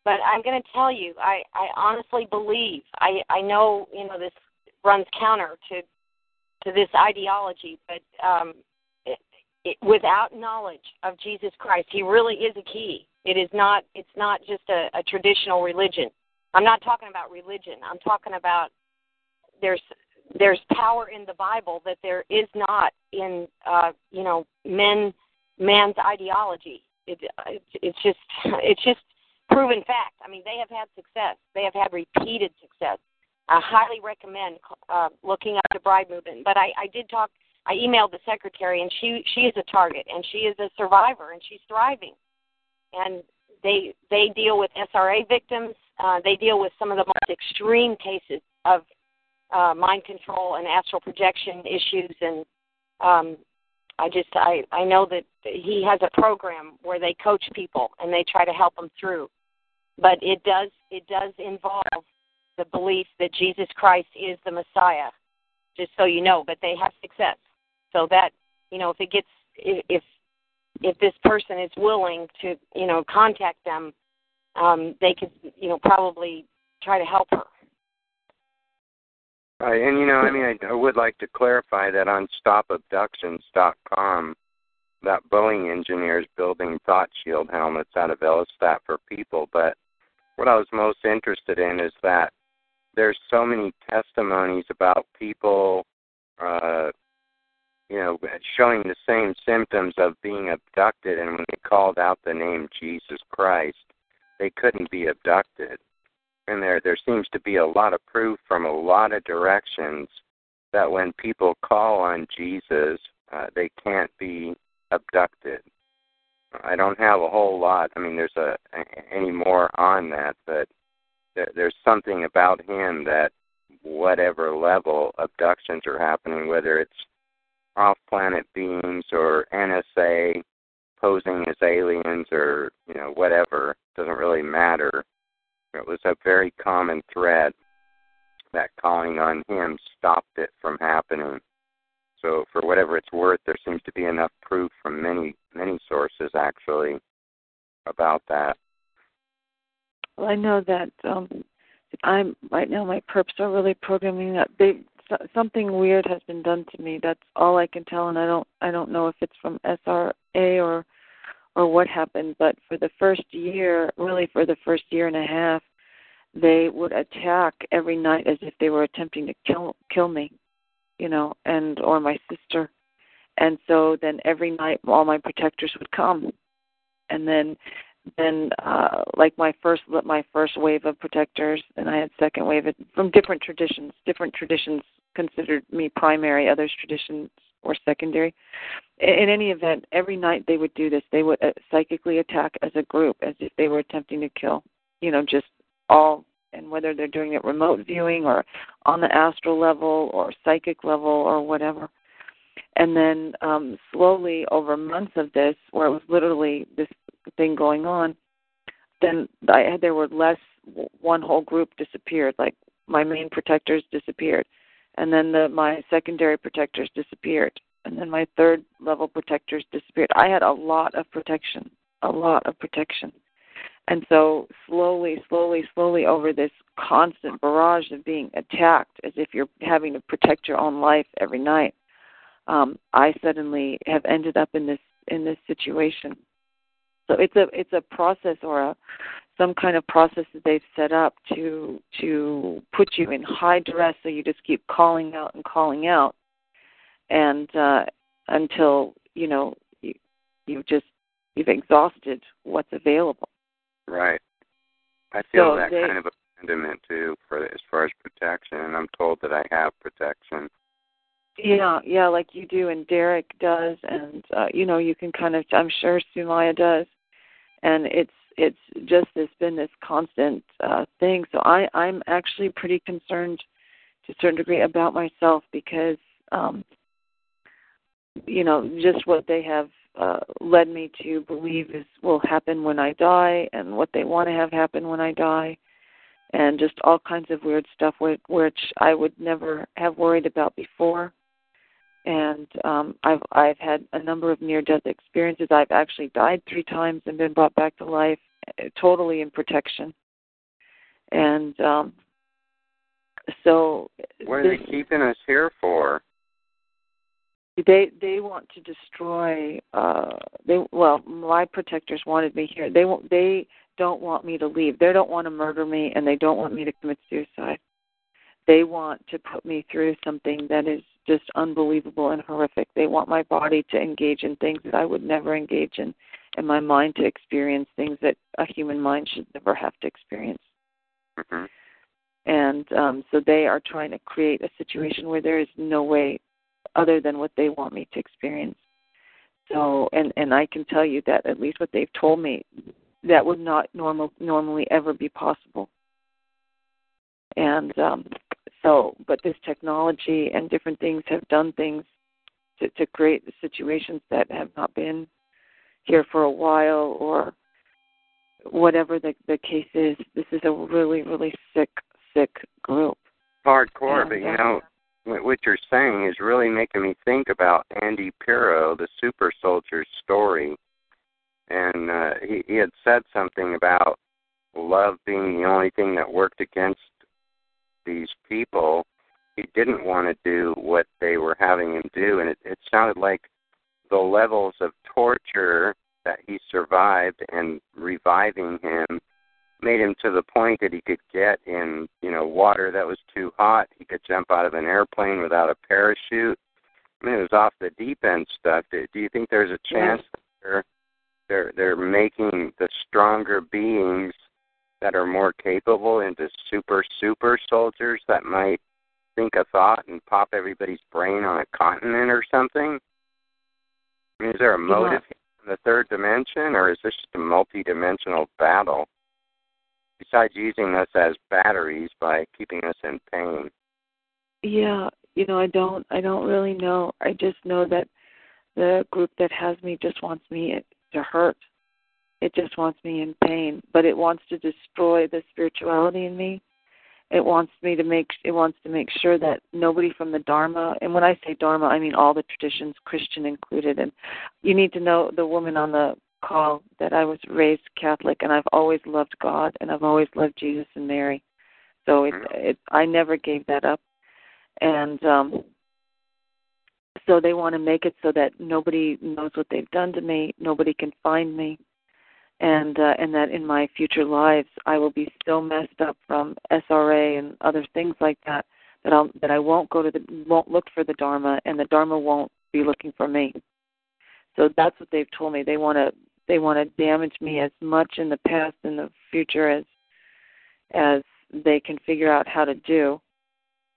But I'm going to tell you, I honestly believe. I know, you know, this runs counter to this ideology, but. Without knowledge of Jesus Christ, he really is a key. It's not just a traditional religion. I'm not talking about religion. I'm talking about there's power in the Bible that there is not in man's ideology. It's just proven fact. I mean, they have had success. They have had repeated success. I highly recommend looking up the Bride Movement. But I emailed the secretary, and she is a target, and she is a survivor, and she's thriving. And they deal with SRA victims. They deal with some of the most extreme cases of mind control and astral projection issues. And I know that he has a program where they coach people and they try to help them through. But it does involve the belief that Jesus Christ is the Messiah. Just so you know, but they have success. So that, you know, if this person is willing to, you know, contact them, they could, you know, probably try to help her. Right, and, you know, I mean, I would like to clarify that on StopAbductions.com, that Boeing engineer's building thought shield helmets out of Velostat for people. But what I was most interested in is that there's so many testimonies about people, you know, showing the same symptoms of being abducted. And when they called out the name Jesus Christ, they couldn't be abducted. And there seems to be a lot of proof from a lot of directions that when people call on Jesus, they can't be abducted. I don't have a whole lot. I mean, there's any more on that, but there's something about him that whatever level abductions are happening, whether it's off-planet beings or NSA posing as aliens or, you know, whatever, doesn't really matter. It was a very common thread that calling on him stopped it from happening. So for whatever it's worth, there seems to be enough proof from many, many sources, actually, about that. Well, I know that I'm right now. My perps are really programming that something weird has been done to me. That's all I can tell, and I don't know if it's from SRA or what happened. But for the first year, really for the first year and a half, they would attack every night as if they were attempting to kill me, you know, and or my sister. And so then every night, all my protectors would come, and then. Like my first wave of protectors, and I had second wave from different traditions. Different traditions considered me primary, others traditions were secondary. In any event, every night they would do this. They would psychically attack as a group, as if they were attempting to kill. You know, just all, and whether they're doing it remote viewing or on the astral level or psychic level or whatever. And then slowly over months of this, where it was literally this thing going on, then there were less, one whole group disappeared, like my main protectors disappeared, and then my secondary protectors disappeared, and then my third level protectors disappeared. I had a lot of protection. And so slowly over this constant barrage of being attacked as if you're having to protect your own life every night, I suddenly have ended up in this situation. So it's a process some kind of process that they've set up to put you in high duress, so you just keep calling out, and until you know you've exhausted what's available. Right. I feel so that they, kind of abandonment too, for as far as protection. And I'm told that I have protection. Yeah, like you do, and Derek does, and you can kind of, I'm sure Sumaya does, and it's just there's been this constant thing. So I'm actually pretty concerned to a certain degree about myself because just what they have led me to believe will happen when I die, and what they want to have happen when I die, and just all kinds of weird stuff which I would never have worried about before. And I've had a number of near-death experiences. I've actually died 3 times and been brought back to life, totally in protection. And so, what are they keeping us here for? They want to destroy. My protectors wanted me here. They don't want me to leave. They don't want to murder me, and they don't want me to commit suicide. They want to put me through something that is just unbelievable and horrific. They want my body to engage in things that I would never engage in, and my mind to experience things that a human mind should never have to experience. Mm-hmm. And so they are trying to create a situation where there is no way other than what they want me to experience. So, and I can tell you that at least what they've told me, that would not normally ever be possible. And but this technology and different things have done things to create situations that have not been here for a while, or whatever the case is. This is a really, really sick group. Hardcore, and, but what you're saying is really making me think about Andy Pirro, the super soldier's story. And he had said something about love being the only thing that worked against these people. He didn't want to do what they were having him do, and it sounded like the levels of torture that he survived and reviving him made him to the point that he could get in, water that was too hot. He could jump out of an airplane without a parachute. I mean, it was off the deep end stuff. Do you think there's a chance that they're making the stronger beings that are more capable into super soldiers that might think a thought and pop everybody's brain on a continent or something? I mean, is there a motive in the third dimension, or is this just a multi-dimensional battle, besides using us as batteries by keeping us in pain? Yeah, I don't really know. I just know that the group that has me just wants me to hurt. It just wants me in pain, but it wants to destroy the spirituality in me. It wants to make sure that nobody from the Dharma, and when I say Dharma, I mean all the traditions, Christian included. And you need to know, the woman on the call, that I was raised Catholic, and I've always loved God, and I've always loved Jesus and Mary. So I never gave that up. And so they want to make it so that nobody knows what they've done to me, nobody can find me. And that in my future lives I will be so messed up from SRA and other things like that that I won't won't look for the Dharma, and the Dharma won't be looking for me. So that's what they've told me. They want to damage me as much in the past and the future as they can figure out how to do,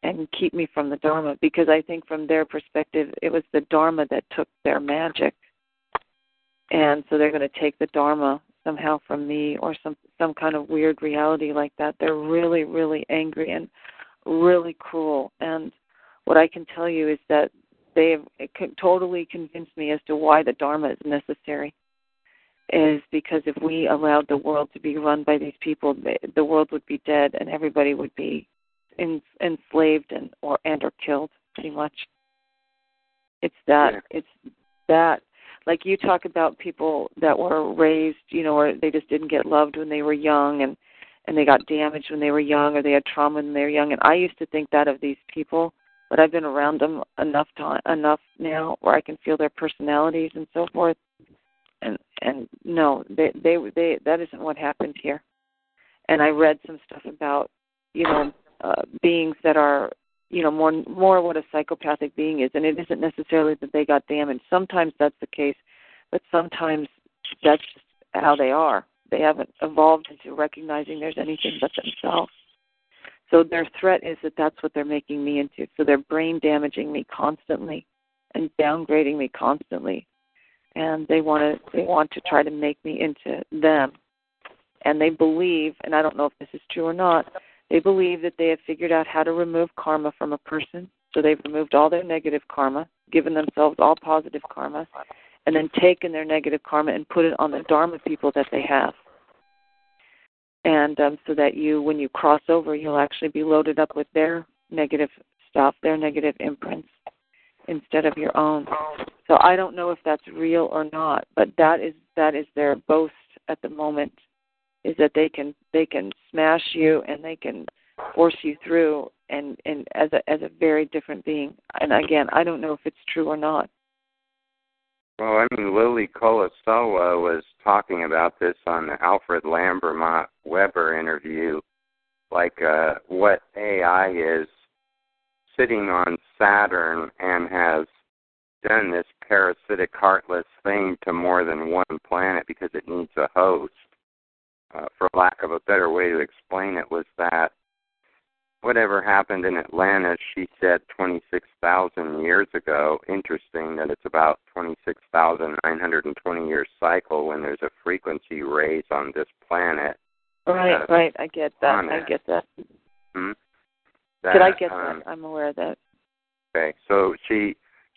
and keep me from the Dharma, because I think from their perspective it was the Dharma that took their magic. And so they're going to take the Dharma somehow from me, or some kind of weird reality like that. They're really, really angry and really cruel. And what I can tell you is that they have totally convinced me as to why the Dharma is necessary, is because if we allowed the world to be run by these people, the world would be dead and everybody would be enslaved and or killed, pretty much. It's that. Yeah. It's that. Like you talk about people that were raised, or they just didn't get loved when they were young, and they got damaged when they were young, or they had trauma when they were young. And I used to think that of these people, but I've been around them enough now where I can feel their personalities and so forth. And no, they that isn't what happened here. And I read some stuff about beings that are, more what a psychopathic being is. And it isn't necessarily that they got damaged. Sometimes that's the case, but sometimes that's just how they are. They haven't evolved into recognizing there's anything but themselves. So their threat is that that's what they're making me into. So they're brain damaging me constantly and downgrading me constantly. And they want to try to make me into them. And they believe, and I don't know if this is true or not, they believe that they have figured out how to remove karma from a person. So they've removed all their negative karma, given themselves all positive karma, and then taken their negative karma and put it on the Dharma people that they have. And so that you, when you cross over, you'll actually be loaded up with their negative stuff, their negative imprints, instead of your own. So I don't know if that's real or not, but that is their boast at the moment, is that they can smash you and they can force you through and as a very different being. And again, I don't know if it's true or not. Well, I mean, Lily Kolosova was talking about this on the Alfred Lambert Weber interview, like what AI is sitting on Saturn and has done this parasitic, heartless thing to more than one planet because it needs a host. For lack of a better way to explain it, was that whatever happened in Atlantis, she said 26,000 years ago. Interesting that it's about 26,920 year cycle when there's a frequency raise on this planet. Right. I get that. Hmm? Did I get that? I'm aware of that. Okay, so she's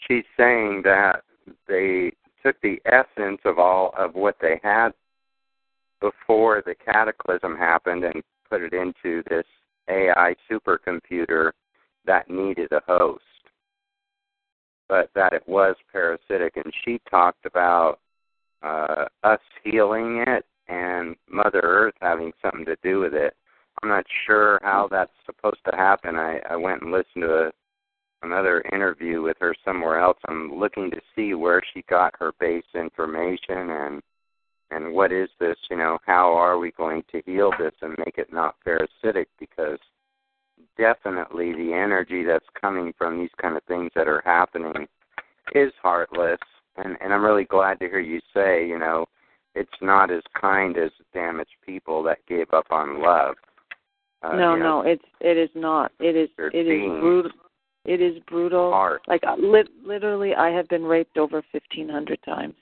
saying that they took the essence of all of what they had before the cataclysm happened and put it into this AI supercomputer that needed a host, but that it was parasitic. And she talked about us healing it and Mother Earth having something to do with it. I'm not sure how that's supposed to happen. I went and listened to another interview with her somewhere else. I'm looking to see where she got her base information and what is this, you know, how are we going to heal this and make it not parasitic? Because definitely the energy that's coming from these kind of things that are happening is heartless. And I'm really glad to hear you say, you know, it's not as kind as damaged people that gave up on love. No, it is not. It is brutal. It is brutal. Heart. Like, literally, I have been raped over 1,500 times.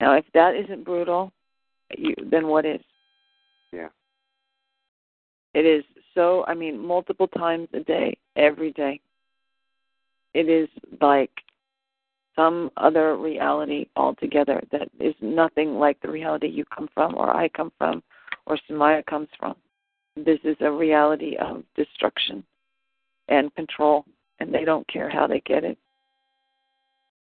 Now, if that isn't brutal, then what is? Yeah. It is so, I mean, multiple times a day, every day. It is like some other reality altogether that is nothing like the reality you come from or I come from or Sumaya comes from. This is a reality of destruction and control, and they don't care how they get it.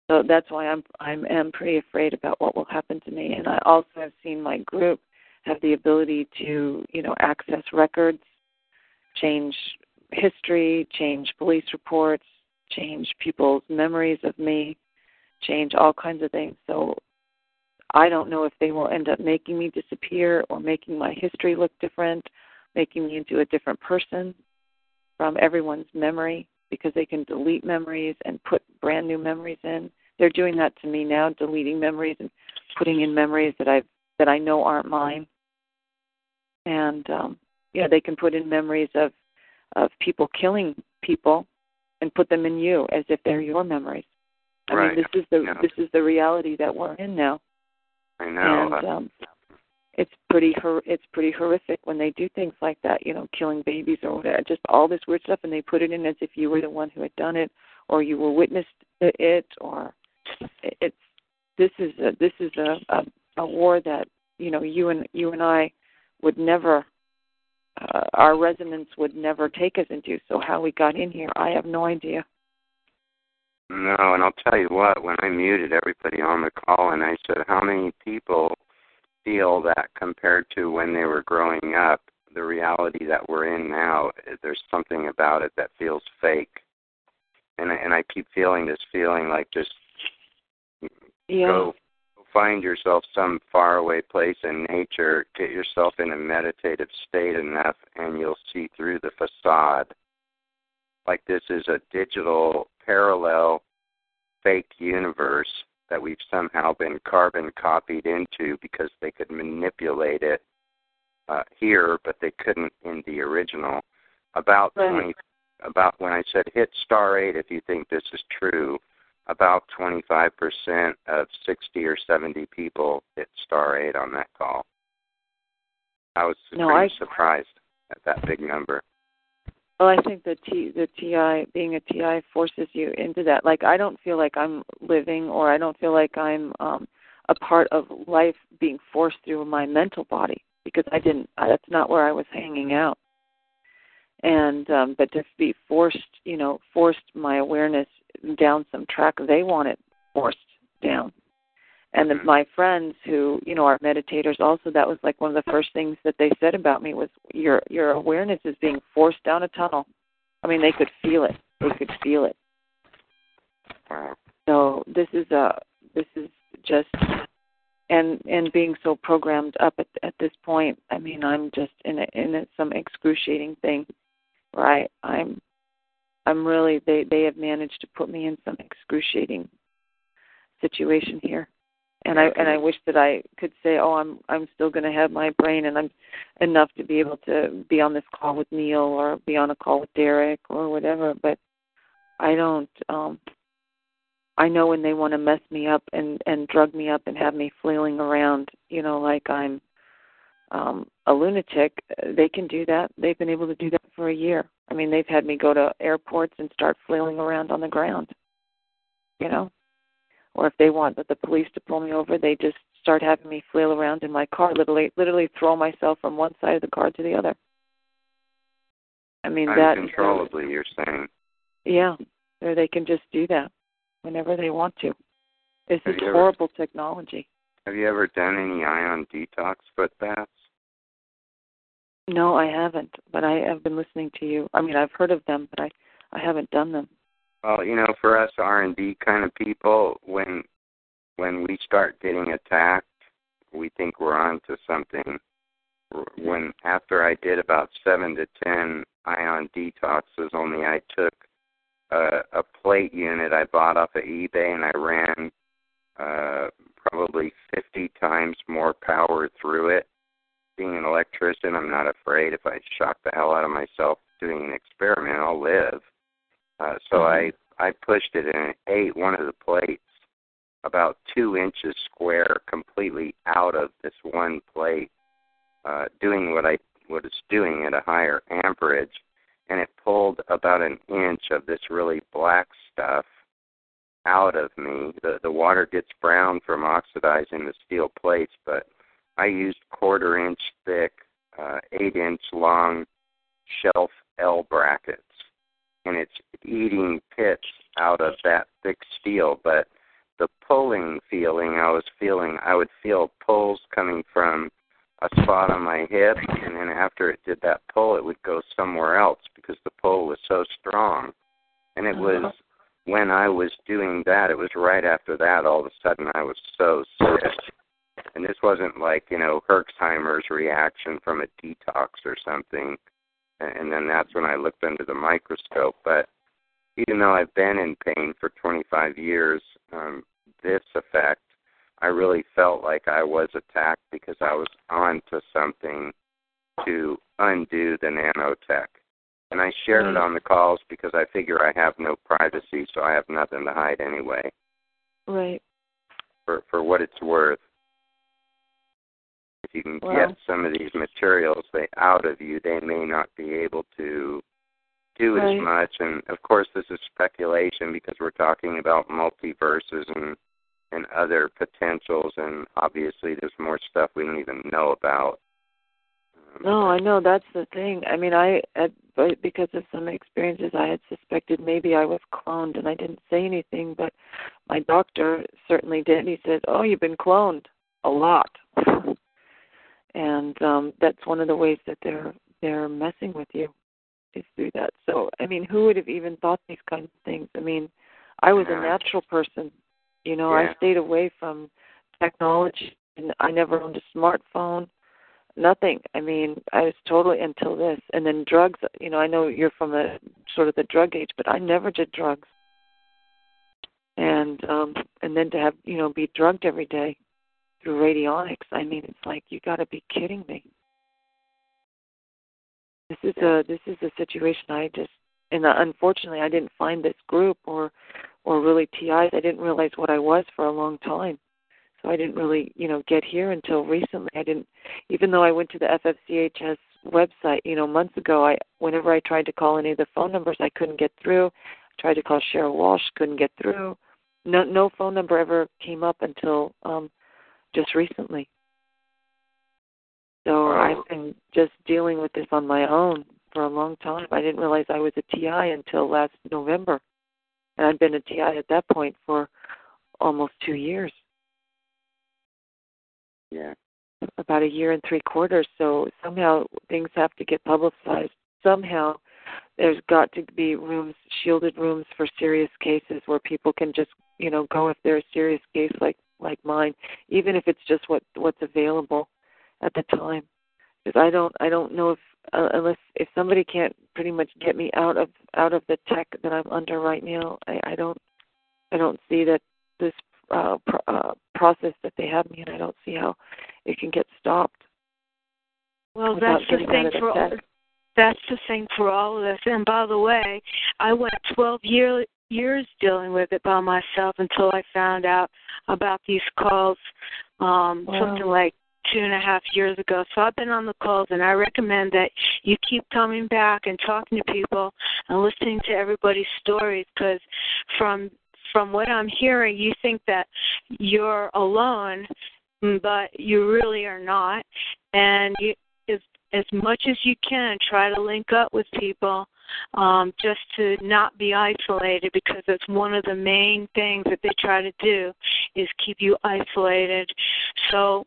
So that's why I'm pretty afraid about what will happen to me. And I also have seen my group have the ability to, you know, access records, change history, change police reports, change people's memories of me, change all kinds of things. So I don't know if they will end up making me disappear or making my history look different, making me into a different person from everyone's memory, because they can delete memories and put brand new memories in. They're doing that to me now, deleting memories and putting in memories that I know aren't mine. And they can put in memories of people killing people and put them in you as if they're your memories. I mean, this is the reality that we're in now. I know. And it's pretty horrific when they do things like that, you know, killing babies or whatever, just all this weird stuff, and they put it in as if you were the one who had done it or you were witness to it. Or this is a war that, you know, you and I would never, our resonance would never take us into. So how we got in here, I have no idea. No, and I'll tell you what, when I muted everybody on the call and I said, how many people feel that compared to when they were growing up, the reality that we're in now, there's something about it that feels fake. And I keep feeling this feeling like just go find yourself some faraway place in nature, get yourself in a meditative state enough, and you'll see through the facade. Like this is a digital, parallel, fake universe that we've somehow been carbon copied into because they could manipulate it here, but they couldn't in the original. About when I said hit star 8 if you think this is true, about 25% of 60 or 70 people hit star 8 on that call. I was surprised at that big number. Well, I think the TI, being a TI forces you into that. Like, I don't feel like I'm living, or I don't feel like I'm a part of life being forced through my mental body, because I didn't. That's not where I was hanging out. And but to be forced my awareness down some track, they want it forced down. And my friends who, are meditators also, that was like one of the first things that they said about me was your awareness is being forced down a tunnel. I mean, they could feel it. So this is just, and being so programmed up at this point, I mean, I'm just in some excruciating thing, right? I'm really, they have managed to put me in some excruciating situation here. And I wish that I could say, I'm still going to have my brain, and I'm enough to be able to be on this call with Neil or be on a call with Derek or whatever. But I don't. I know when they want to mess me up and drug me up and have me flailing around, like I'm a lunatic. They can do that. They've been able to do that for a year. I mean, they've had me go to airports and start flailing around on the ground. Or if they want the police to pull me over, they just start having me flail around in my car, literally throw myself from one side of the car to the other. I mean, that... Uncontrollably, you're saying. Yeah, or they can just do that whenever they want to. This is horrible technology. Have you ever done any ion detox foot baths? No, I haven't, but I have been listening to you. I mean, I've heard of them, but I haven't done them. Well, for us R&D kind of people, when we start getting attacked, we think we're onto something. When after I did about 7 to 10 ion detoxes, only I took a plate unit I bought off of eBay, and I ran probably 50 times more power through it. Being an electrician, I'm not afraid. If I shock the hell out of myself doing an experiment, I'll live. So I pushed it and it ate one of the plates about 2 inches square completely out of this one plate, doing what it's doing at a higher amperage, and it pulled about an inch of this really black stuff out of me. The water gets brown from oxidizing the steel plates, but I used 1/4 inch thick, 8 inch long shelf L brackets. And it's eating pits out of that thick steel, but the pulling feeling I would feel pulls coming from a spot on my hip, and then after it did that pull, it would go somewhere else because the pull was so strong. And it was when I was doing that, it was right after that, all of a sudden I was so sick. And this wasn't like, Herxheimer's reaction from a detox or something. And then that's when I looked under the microscope. But even though I've been in pain for 25 years, this effect, I really felt like I was attacked because I was onto something to undo the nanotech. And I shared it on the calls because I figure I have no privacy, so I have nothing to hide anyway. Right. For what it's worth. If you can get some of these materials out of you, they may not be able to do as much. And, of course, this is speculation because we're talking about multiverses and other potentials, and obviously there's more stuff we don't even know about. I know. That's the thing. I mean, because of some experiences, I had suspected maybe I was cloned, and I didn't say anything, but my doctor certainly did. He said, you've been cloned a lot. And that's one of the ways that they're messing with you is through that. So, I mean, who would have even thought these kinds of things? I mean, I was a natural person. I stayed away from technology, and I never owned a smartphone, nothing. I mean, I was totally until this. And then drugs, I know you're from the drug age, but I never did drugs. and then to have, you know, be drugged every day through radionics. I mean, it's like, you got to be kidding me. This is a situation. Unfortunately, I didn't find this group or really TIs. I didn't realize what I was for a long time. So I didn't really, you know, get here until recently. Even though I went to the FFCHS website, you know, months ago, whenever I tried to call any of the phone numbers, I couldn't get through. I tried to call Cheryl Walsh, couldn't get through. No phone number ever came up until just recently. So I've been just dealing with this on my own for a long time. I didn't realize I was a TI until last November. And I'd been a TI at that point for almost 2 years. Yeah, about 1.75 years. So somehow things have to get publicized. Somehow there's got to be rooms, shielded rooms for serious cases where people can just, you know, go if there's a serious case like mine, even if it's just what's available at the time. Because I don't know if unless somebody can't pretty much get me out of the tech that I'm under right now, I don't see that this process that they have me, and I don't see how it can get stopped. Well, that's the thing for all of us. And by the way, I went 12 years dealing with it by myself until I found out about these calls something like 2.5 years ago. So I've been on the calls, and I recommend that you keep coming back and talking to people and listening to everybody's stories, because from what I'm hearing, you think that you're alone, but you really are not. And you, as much as you can, try to link up with people just to not be isolated, because that's one of the main things that they try to do is keep you isolated. So,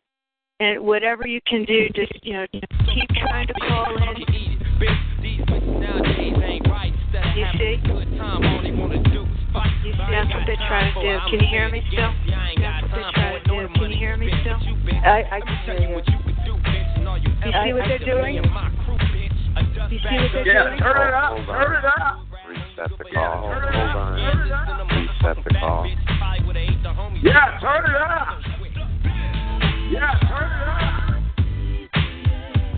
and whatever you can do, just, you know, keep trying to call in. You see? You see, that's what they're trying to do. Can you hear me still? That's what they're trying to do. Can you hear me still? I can hear you. Do you see what they're doing? Do you see what they're doing? Yeah, turn it up. Turn it up. Reset the call. Hold on. Reset the call. Yeah, turn it up. Yeah, turn it up.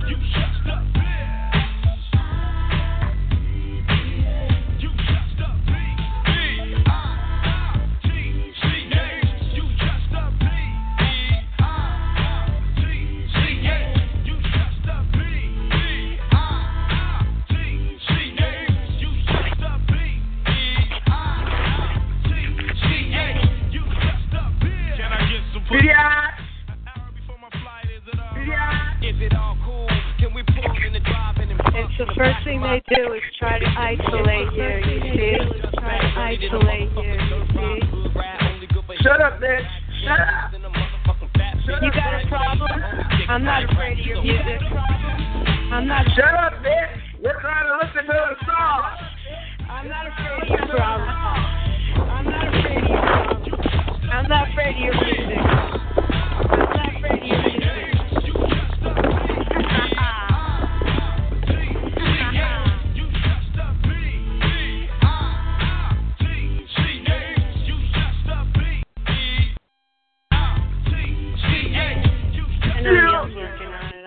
You shut up. It's the first thing they do is try to isolate you, you see? Try to isolate you, you see? Shut up, bitch. Shut up. You got a problem? I'm not afraid of your music. I'm not. Shut up, bitch. We're trying to listen to the song. I'm not afraid of your problem. I'm not afraid of your problem. I'm not afraid of your music. I'm not afraid of your music.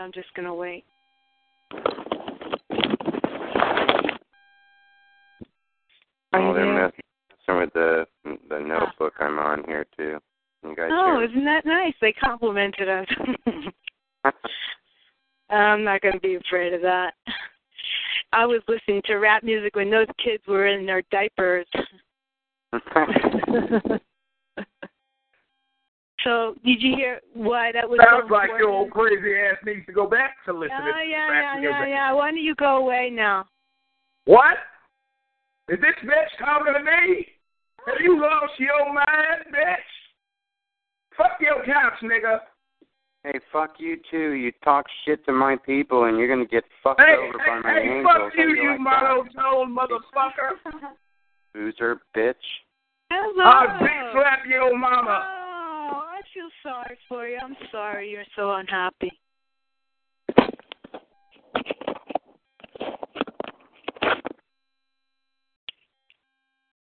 I'm just going to wait. Oh, they're messing with the notebook I'm on here, too. You guys isn't that nice? They complimented us. I'm not going to be afraid of that. I was listening to rap music when those kids were in their diapers. So did you hear why that was? Sounds like your old crazy ass needs to go back to listen to this. Yeah. Why don't you go away now? What? Is this bitch talking to me? Have you lost your mind, bitch? Fuck your couch, nigga. Hey, fuck you too. You talk shit to my people, and you're gonna get fucked over by my angels. Hey, fuck you, you monotone motherfucker. Loser, bitch. Hello. I'll big slap your mama. Hello. I feel sorry for you. I'm sorry you're so unhappy.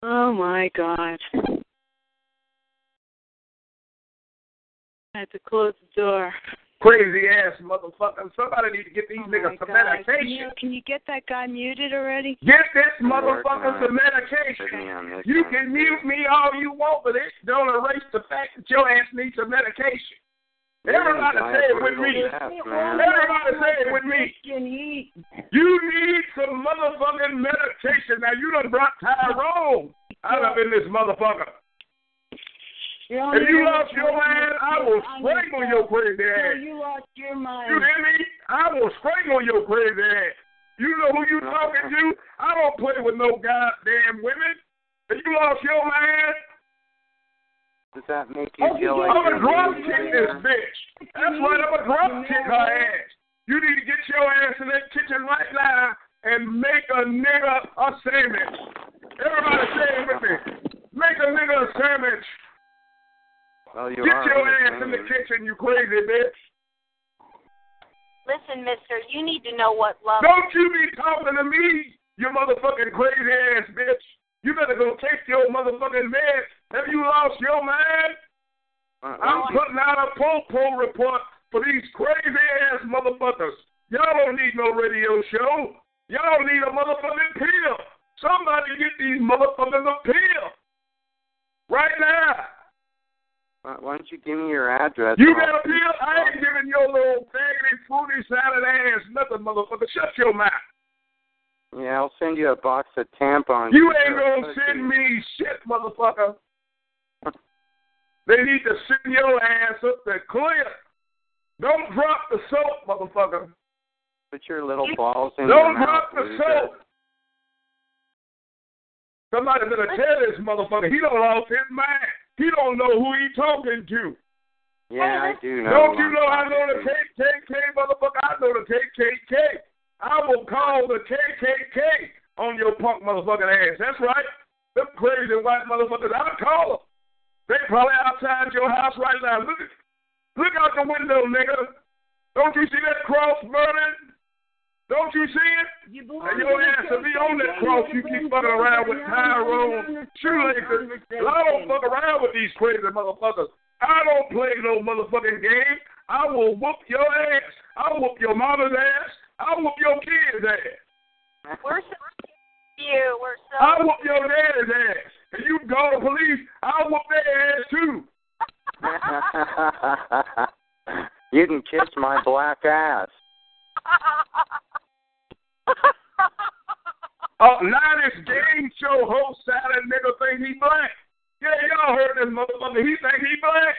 Oh, my God. had to close the door. Crazy ass motherfucker. Somebody need to get these niggas some medication. Can you get that guy muted already? Get this motherfucker some medication. You can mute me all you want, but it don't erase the fact that your ass needs some medication. Everybody say it with me. Everybody say it with me. You need some motherfucking medication. Now, you done brought Tyrone out of in this motherfucker. If you lost your mind, I will strangle your crazy ass. You lost your mind. You hear me? I will strangle your crazy ass. You know who you talking to? I don't play with no goddamn women. If you lost your mind, does that make you feel like I'm a drop kick this bitch? That's right, I'm a drop kick her ass. You need to get your ass in that kitchen right now and make a nigga a sandwich. Everybody say it with me. Make a nigga a sandwich. Well, you get your ass in the kitchen, you crazy bitch. Listen, mister, you need to know what love is. Don't you be talking to me, you motherfucking crazy ass bitch. You better go take your motherfucking meds. Have you lost your mind? I'm putting out a poll report for these crazy-ass motherfuckers. Y'all don't need no radio show. Y'all need a motherfucking pill. Somebody get these motherfuckers a pill. Right now. Why don't you give me your address? You got a pill? I ain't giving your little faggoty, fruity, salad ass nothing, motherfucker. Shut your mouth. Yeah, I'll send you a box of tampons. You ain't gonna send me shit, motherfucker. They need to send your ass up there clear. Don't drop the soap, motherfucker. Put your little balls in your mouth. Don't drop the soap. Somebody's gonna tell this motherfucker he don't lost his mind. He don't know who he talking to. Yeah, I do know. Don't you know I know the KKK, motherfucker? I know the KKK. I will call the KKK on your punk motherfucking ass. That's right. Them crazy white motherfuckers, I'll call them. They probably outside your house right now. Look out the window, nigga. Don't you see that cross burning? Don't you see it? You and your ass will be on that cross. You keep fucking around with Tyrone shoelaces. I don't fuck around with these crazy motherfuckers. I don't play no motherfucking game. I will whoop your ass. I will whoop your mama's ass. I whoop your kid's ass. We're so you. We're so I whoop your daddy's ass. If you go to police, I whoop their ass too. You can kiss my black ass. Oh, now this game show host salad nigga think he black. Yeah, y'all heard this motherfucker. He think he black.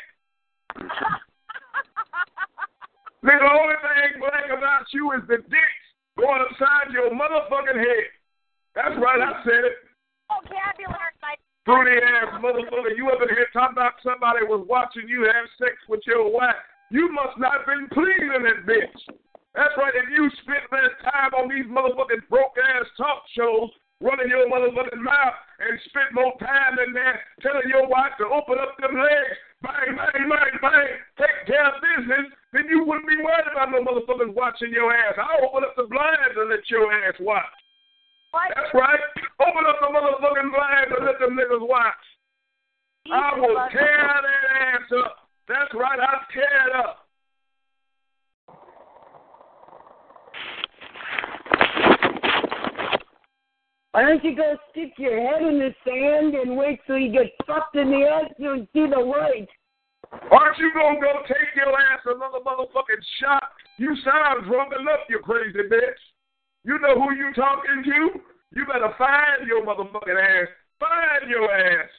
The only thing black about you is the dicks going upside your motherfucking head. That's right, I said it. Oh, vocabulary, my fruity ass motherfucker. You up in here talking about somebody was watching you have sex with your wife. You must not have been pleasing that bitch. That's right, if you spent less time on these motherfucking broke ass talk shows running your motherfucking mouth and spent more time in there telling your wife to open up them legs, bang, bang, bang, bang, take care of business, then you wouldn't be worried about no motherfuckers watching your ass. I'll open up the blinds and let your ass watch. What? That's right. Open up the motherfucking blinds and let them niggas watch. I will tear that ass up. That's right, I'll tear it up. Why don't you go stick your head in the sand and wait till you get fucked in the ass and see the light? Aren't you gonna go take your ass another motherfucking shot? You sound drunk enough, you crazy bitch. You know who you talking to? You better find your motherfucking ass. Find your ass.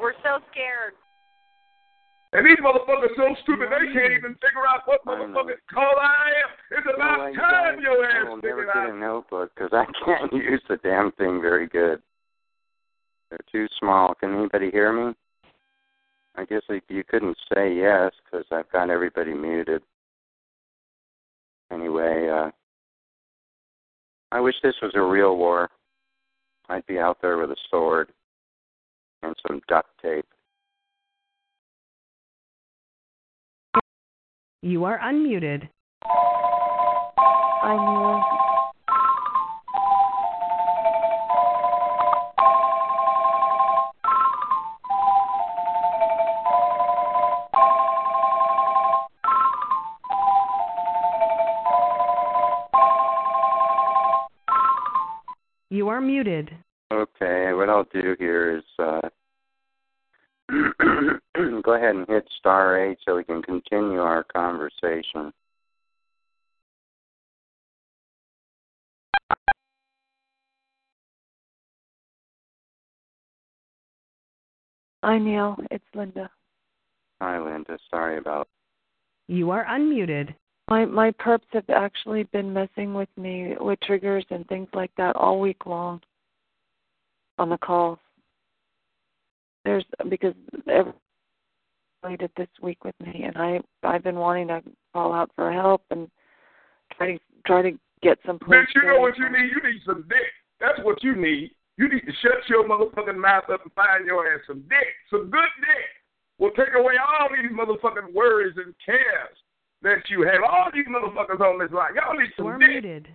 We're so scared. And these motherfuckers so stupid they can't even figure out what motherfucking call I am. It's about time your ass figured out. I will never get a notebook because I can't use the damn thing very good. They're too small. Can anybody hear me? I guess you couldn't say yes because I've got everybody muted. Anyway, I wish this was a real war. I'd be out there with a sword and some duct tape. You are unmuted. I knew. You are muted. Okay, what I'll do here is go ahead and hit star 8 so we can continue our conversation. Hi, Neil. It's Linda. Hi, Linda. Sorry about that. You are unmuted. My perps have actually been messing with me with triggers and things like that all week long on the calls. Because everyone related this week with me, and I've been wanting to call out for help and try to get some. Bitch, you know what you need? You need some dick. That's what you need. You need to shut your motherfucking mouth up and find your ass some dick. Some good dick will take away all these motherfucking worries and cares that you have. All these motherfuckers on this line. Y'all need some dick. Muted.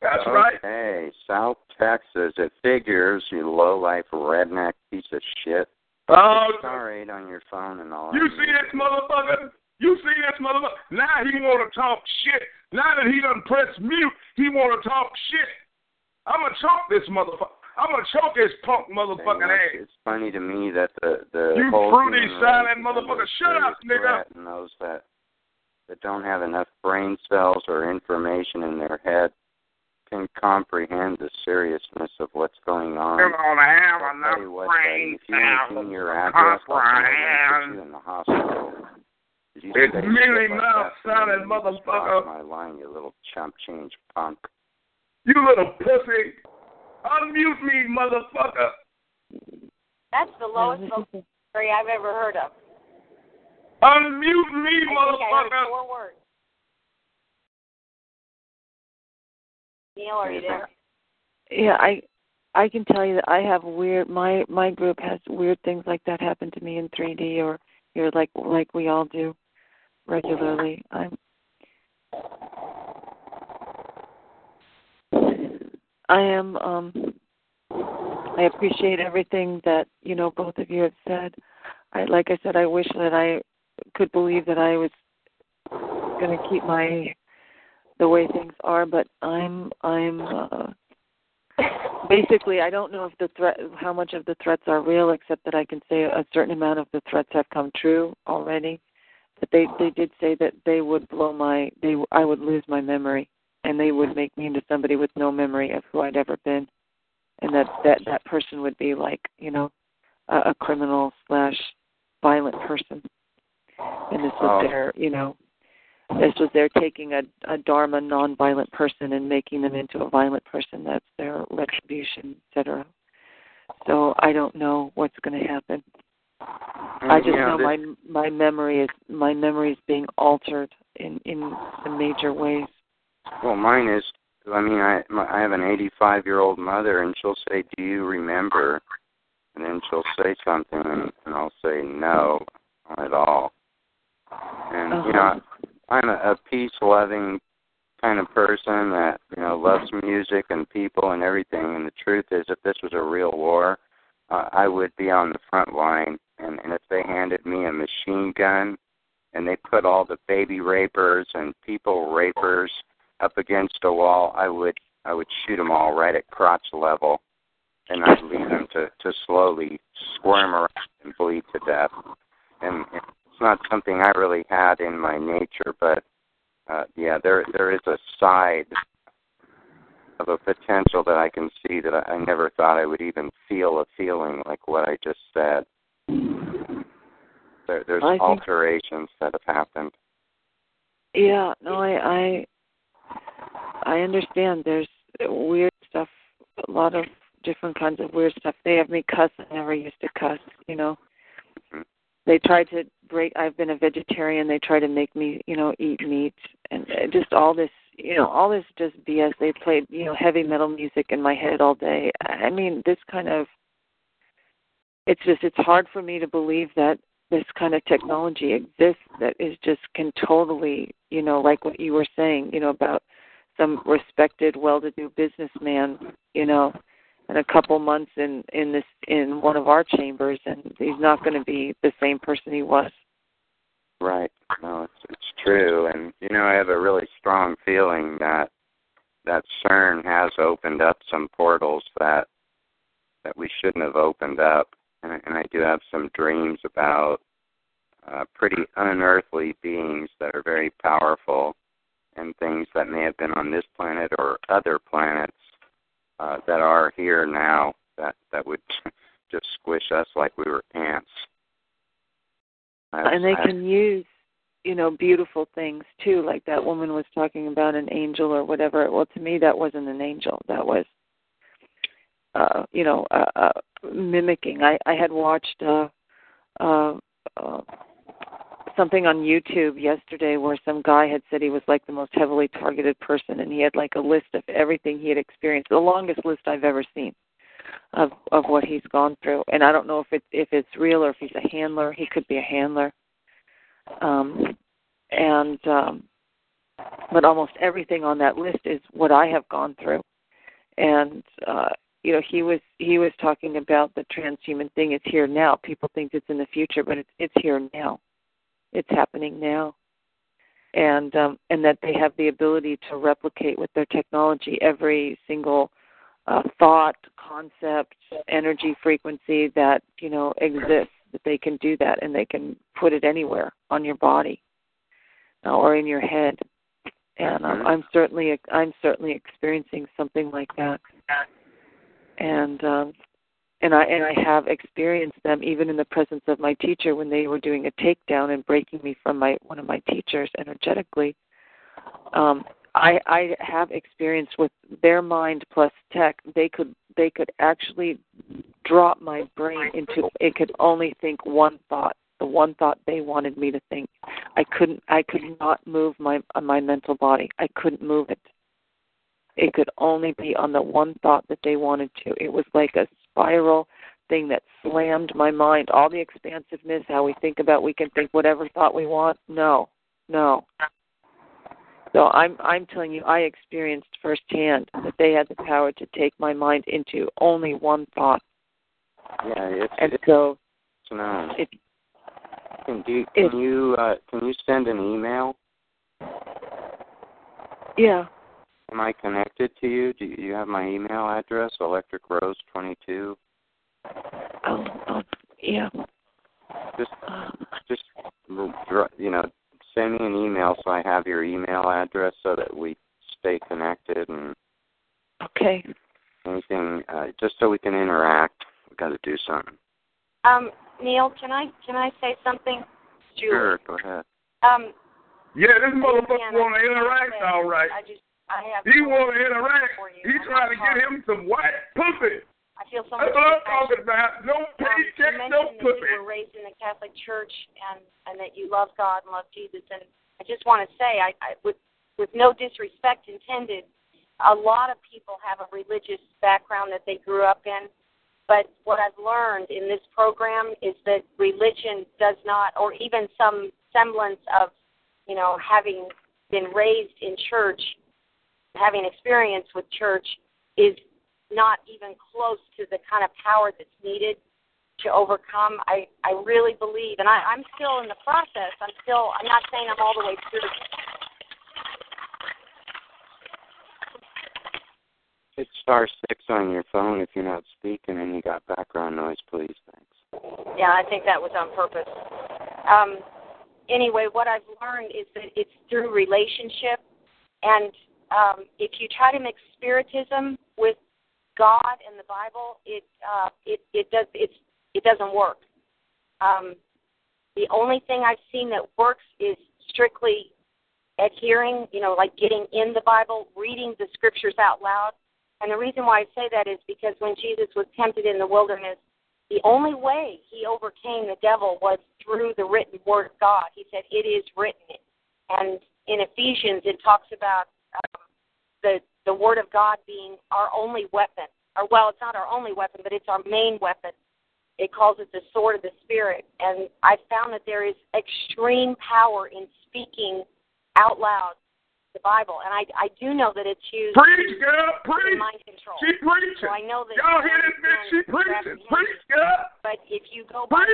That's okay. Right. Hey, South Texas, it figures, you low-life redneck piece of shit. Oh, star 8 on your phone and all. You see this motherfucker? You see this motherfucker? Now he want to talk shit. Now that he done pressed mute, he want to talk shit. I'm going to choke this motherfucker. I'm going to choke his punk motherfucking ass. It's funny to me that the you whole fruity, silent motherfucker. Shut up, nigga. Knows that don't have enough brain cells or information in their head can comprehend the seriousness of what's going on. They're going to have enough brain cells to comprehend. In the hospital. It's really not silent, motherfucker. My line, you little chump change punk. You little pussy. Unmute me, motherfucker. That's the lowest vocabulary I've ever heard of. Unmute me, motherfucker. I heard 4 words. Neil, are you there? Yeah, I can tell you that I have weird. My group has weird things like that happen to me in 3D, or you're like we all do regularly. I appreciate everything that, you know, both of you have said. Like I said, I wish that I could believe that I was going to keep the way things are, but I'm basically, I don't know if how much of the threats are real, except that I can say a certain amount of the threats have come true already. But they did say that they would I would lose my memory. And they would make me into somebody with no memory of who I'd ever been, and that person would be like, you know, a criminal/violent person. And this was their taking a Dharma nonviolent person and making them into a violent person. That's their retribution, etc. So I don't know what's going to happen. I just know my memory is being altered in some major ways. Well, mine is, I mean, I have an 85-year-old mother, and she'll say, do you remember? And then she'll say something, and I'll say, no, not at all. And, you know, I'm a peace-loving kind of person that, you know, loves music and people and everything. And the truth is, if this was a real war, I would be on the front line. And if they handed me a machine gun and they put all the baby rapers and people rapers up against a wall, I would shoot them all right at crotch level, and I'd leave them to slowly squirm around and bleed to death. And it's not something I really had in my nature, but there is a side of a potential that I can see that I never thought I would even feel a feeling like what I just said. There's alterations that have happened. Yeah, no, I understand there's weird stuff, a lot of different kinds of weird stuff. They have me cuss. I never used to cuss, you know. Mm-hmm. They try to I've been a vegetarian. They try to make me, you know, eat meat and just all this, you know, all this just BS. They played, you know, heavy metal music in my head all day. I mean, this kind of, it's hard for me to believe that this kind of technology exists that is just can totally, you know, like what you were saying, you know, about some respected, well-to-do businessman, you know, in a couple months in one of our chambers, and he's not going to be the same person he was. Right. No, it's true, and you know, I have a really strong feeling that that CERN has opened up some portals that we shouldn't have opened up. And I do have some dreams about pretty unearthly beings that are very powerful and things that may have been on this planet or other planets that are here now that would just squish us like we were ants. And they can use, you know, beautiful things, too, like that woman was talking about an angel or whatever. Well, to me, that wasn't an angel. That was, mimicking. I had watched something on YouTube yesterday where some guy had said he was like the most heavily targeted person, and he had like a list of everything he had experienced, the longest list I've ever seen of what he's gone through. And I don't know if it's real or if he's a handler. He could be a handler. But almost everything on that list is what I have gone through. And you know, he was talking about the transhuman thing. It's here now. People think it's in the future, but it's here now. It's happening now, and that they have the ability to replicate with their technology every single thought, concept, energy, frequency that, you know, exists, that they can do that, and they can put it anywhere on your body or in your head. And I'm certainly experiencing something like that. And I have experienced them even in the presence of my teacher when they were doing a takedown and breaking me from one of my teachers energetically. I have experience with their mind plus tech. They could actually drop my brain into it could only think one thought, the one thought they wanted me to think. I could not move my mental body. I couldn't move it. It could only be on the one thought that they wanted to. It was like a spiral thing that slammed my mind. All the expansiveness, how we think about, we can think whatever thought we want. No. So I'm telling you, I experienced firsthand that they had the power to take my mind into only one thought. Yeah, Can you send an email? Yeah. Am I connected to you? Do you have my email address, electricrose22? Oh, yeah. Just, you know, send me an email so I have your email address so that we stay connected and okay. Anything, just so we can interact. We've got to do something. Neil, can I say something? Sure, go ahead. Yeah, this motherfucker want to interact, all right. He want to interact. He trying to get him some white pussy. I feel so much. That's what I'm talking about. No paycheck, no pussy. You were raised in the Catholic Church and that you love God and love Jesus. And I just want to say, I with no disrespect intended, a lot of people have a religious background that they grew up in. But what I've learned in this program is that religion does not, or even some semblance of, you know, having been raised in church, having experience with church, is not even close to the kind of power that's needed to overcome. I really believe, and I'm still in the process. I'm not saying I'm all the way through. Hit *6 on your phone if you're not speaking and you got background noise, please. Thanks. Yeah, I think that was on purpose. Anyway, what I've learned is that it's through relationship, and if you try to mix spiritism with God and the Bible, it doesn't work. The only thing I've seen that works is strictly adhering, you know, like getting in the Bible, reading the scriptures out loud. And the reason why I say that is because when Jesus was tempted in the wilderness, the only way he overcame the devil was through the written word of God. He said, "It is written." And in Ephesians, it talks about the Word of God being our only weapon. Or, well, it's not our only weapon, but it's our main weapon. It calls it the sword of the Spirit. And I found that there is extreme power in speaking out loud the Bible. And I do know that it's used in mind control. She preaches. So I know that y'all hear this bitch? She preaches. Preach, girl. But if you go by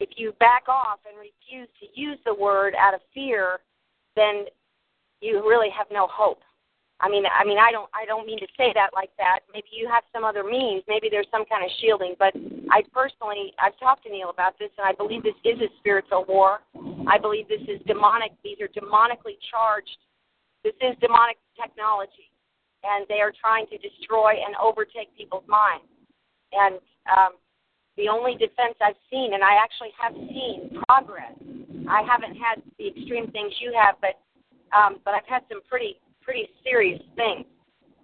if you back off and refuse to use the word out of fear, then you really have no hope. I mean, I don't mean to say that like that. Maybe you have some other means. Maybe there's some kind of shielding. But I personally, I've talked to Neil about this, and I believe this is a spiritual war. I believe this is demonic. These are demonically charged. This is demonic technology, and they are trying to destroy and overtake people's minds. And the only defense I've seen, and I actually have seen progress. I haven't had the extreme things you have, but I've had some pretty serious things,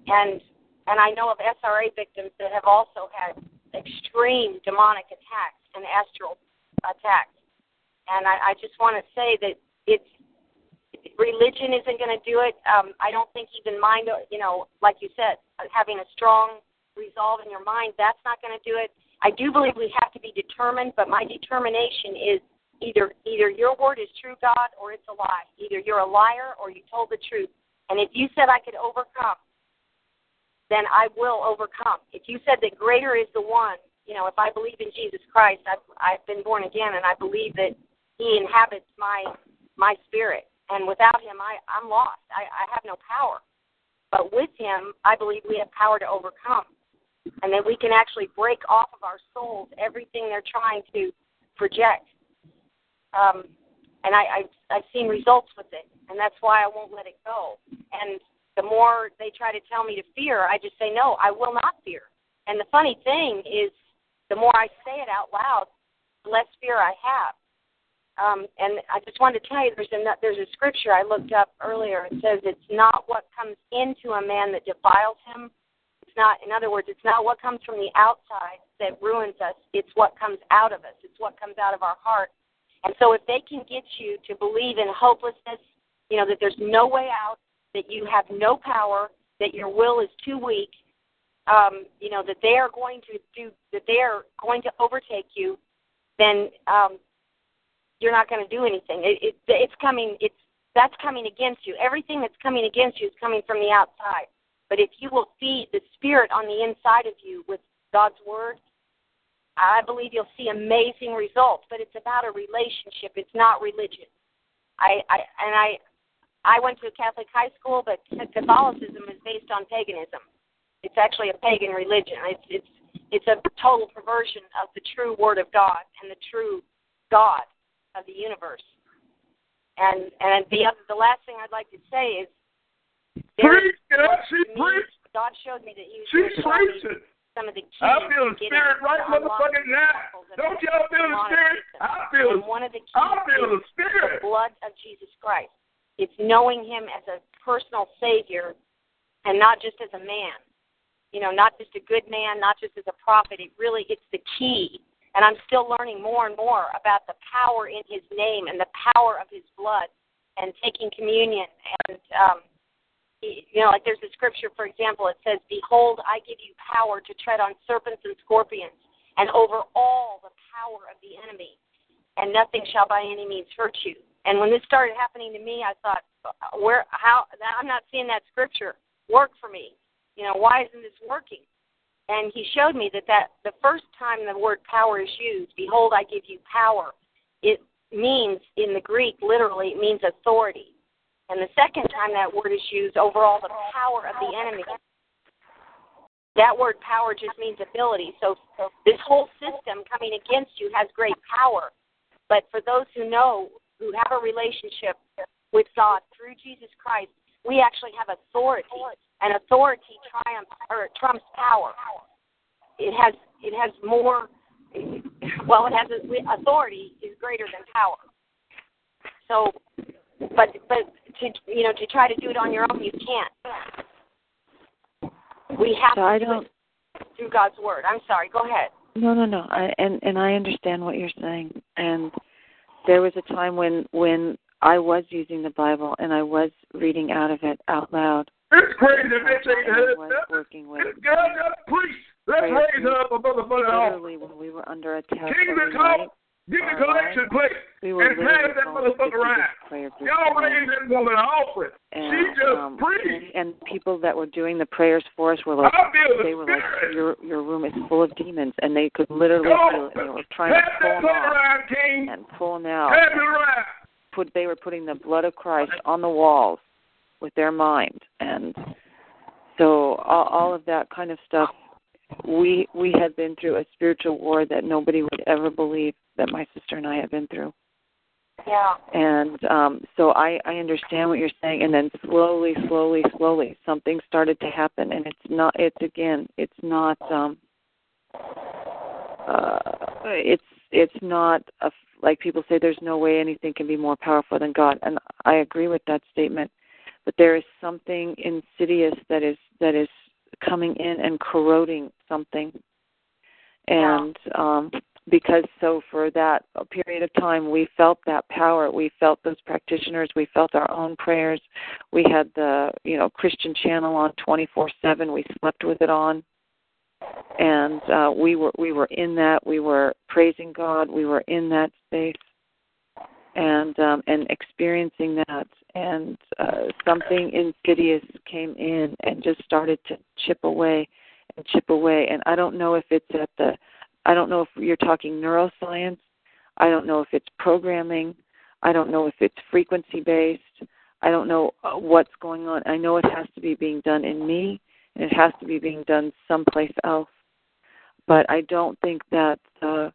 and I know of SRA victims that have also had extreme demonic attacks and astral attacks, and I just want to say that religion isn't going to do it. I don't think even mind, like you said, having a strong resolve in your mind, that's not going to do it. I do believe we have to be determined, but my determination is either your word is true, God, or it's a lie. Either you're a liar or you told the truth. And if you said I could overcome, then I will overcome. If you said that greater is the one, if I believe in Jesus Christ, I've been born again, and I believe that he inhabits my spirit. And without him, I'm lost. I have no power. But with him, I believe we have power to overcome. And that we can actually break off of our souls everything they're trying to project. And I've seen results with it, and that's why I won't let it go. And the more they try to tell me to fear, I just say, no, I will not fear. And the funny thing is, the more I say it out loud, the less fear I have. And I just wanted to tell you, there's a scripture I looked up earlier. It says it's not what comes into a man that defiles him. It's not, in other words, it's not what comes from the outside that ruins us. It's what comes out of us. It's what comes out of our heart. And so if they can get you to believe in hopelessness, that there's no way out, that you have no power, that your will is too weak, that they are going to overtake you, then you're not going to do anything. That's coming against you. Everything that's coming against you is coming from the outside. But if you will feed the spirit on the inside of you with God's word, I believe you'll see amazing results, but it's about a relationship. It's not religion. I went to a Catholic high school, but Catholicism is based on paganism. It's actually a pagan religion. It's a total perversion of the true Word of God and the true God of the universe. And the last thing I'd like to say is, God showed me that He was. Some of the keys I feel the spirit right motherfucking now. Don't y'all feel the spirit? I feel the spirit. The blood of Jesus Christ. It's knowing him as a personal savior and not just as a man. Not just a good man, not just as a prophet. It's the key. And I'm still learning more and more about the power in his name and the power of his blood and taking communion and there's a scripture, for example, it says, behold, I give you power to tread on serpents and scorpions and over all the power of the enemy, and nothing shall by any means hurt you. And when this started happening to me, I thought, I'm not seeing that scripture work for me. Why isn't this working? And he showed me that the first time the word power is used, behold, I give you power, it means in the Greek, literally, it means authority. And the second time that word is used, overall the power of the enemy, that word power just means ability. So this whole system coming against you has great power. But for those who have a relationship with God through Jesus Christ, we actually have authority. And authority trumps power. It has more, well, it has authority is greater than power. So, but to try to do it on your own, you can't. We have to do it through God's word. I'm sorry. Go ahead. No. And I understand what you're saying. And there was a time when I was using the Bible and I was reading out of it out loud. It's crazy. I was working with it. God, please, let's raise up a motherfucker. When we were under attack. Get the collection plate and pass that motherfucker around. Y'all raise that woman Alfred. She just preached. And people that were doing the prayers for us were like, your room is full of demons. And they could literally feel it. And they were trying to pull them out. they were putting the blood of Christ on the walls with their mind, and so all of that kind of stuff. We had been through a spiritual war that nobody would ever believe that my sister and I had been through. Yeah. And so I understand what you're saying. And then slowly, something started to happen. And it's not, like people say, there's no way anything can be more powerful than God. And I agree with that statement. But there is something insidious that is coming in and corroding something. And because for that period of time, we felt that power. We felt those practitioners. We felt our own prayers. We had the, Christian channel on 24/7. We slept with it on. And we were in that. We were praising God. We were in that space and experiencing that. And something insidious came in and just started to chip away. And I don't know if I don't know if you're talking neuroscience. I don't know if it's programming. I don't know if it's frequency-based. I don't know what's going on. I know it has to be being done in me, and it has to be being done someplace else. But I don't think that the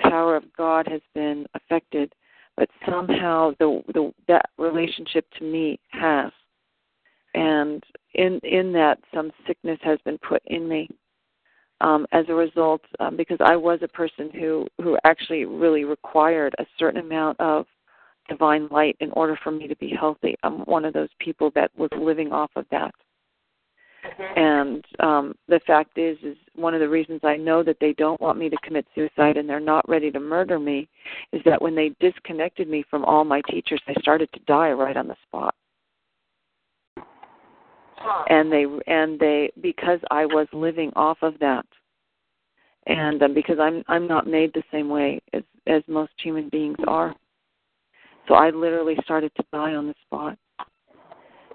power of God has been affected. But somehow that relationship to me has. And in that, some sickness has been put in me. As a result, because I was a person who actually really required a certain amount of divine light in order for me to be healthy. I'm one of those people that was living off of that. Mm-hmm. And the fact is one of the reasons I know that they don't want me to commit suicide and they're not ready to murder me is that when they disconnected me from all my teachers, I started to die right on the spot. And they because I was living off of that, and because I'm not made the same way as most human beings are, so I literally started to die on the spot.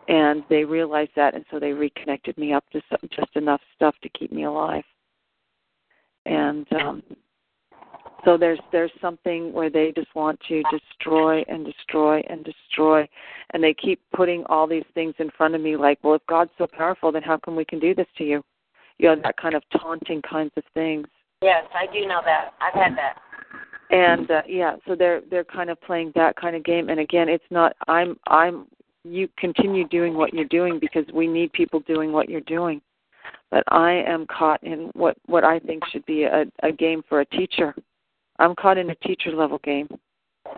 And they realized that, and so they reconnected me up to just enough stuff to keep me alive. And so there's something where they just want to destroy, and they keep putting all these things in front of me like, well, if God's so powerful, then how come we can do this to you? That kind of taunting kinds of things. Yes, I do know that. I've had that. And so they're kind of playing that kind of game. And again, it's not you continue doing what you're doing because we need people doing what you're doing. But I am caught in what I think should be a game for a teacher. I'm caught in a teacher-level game,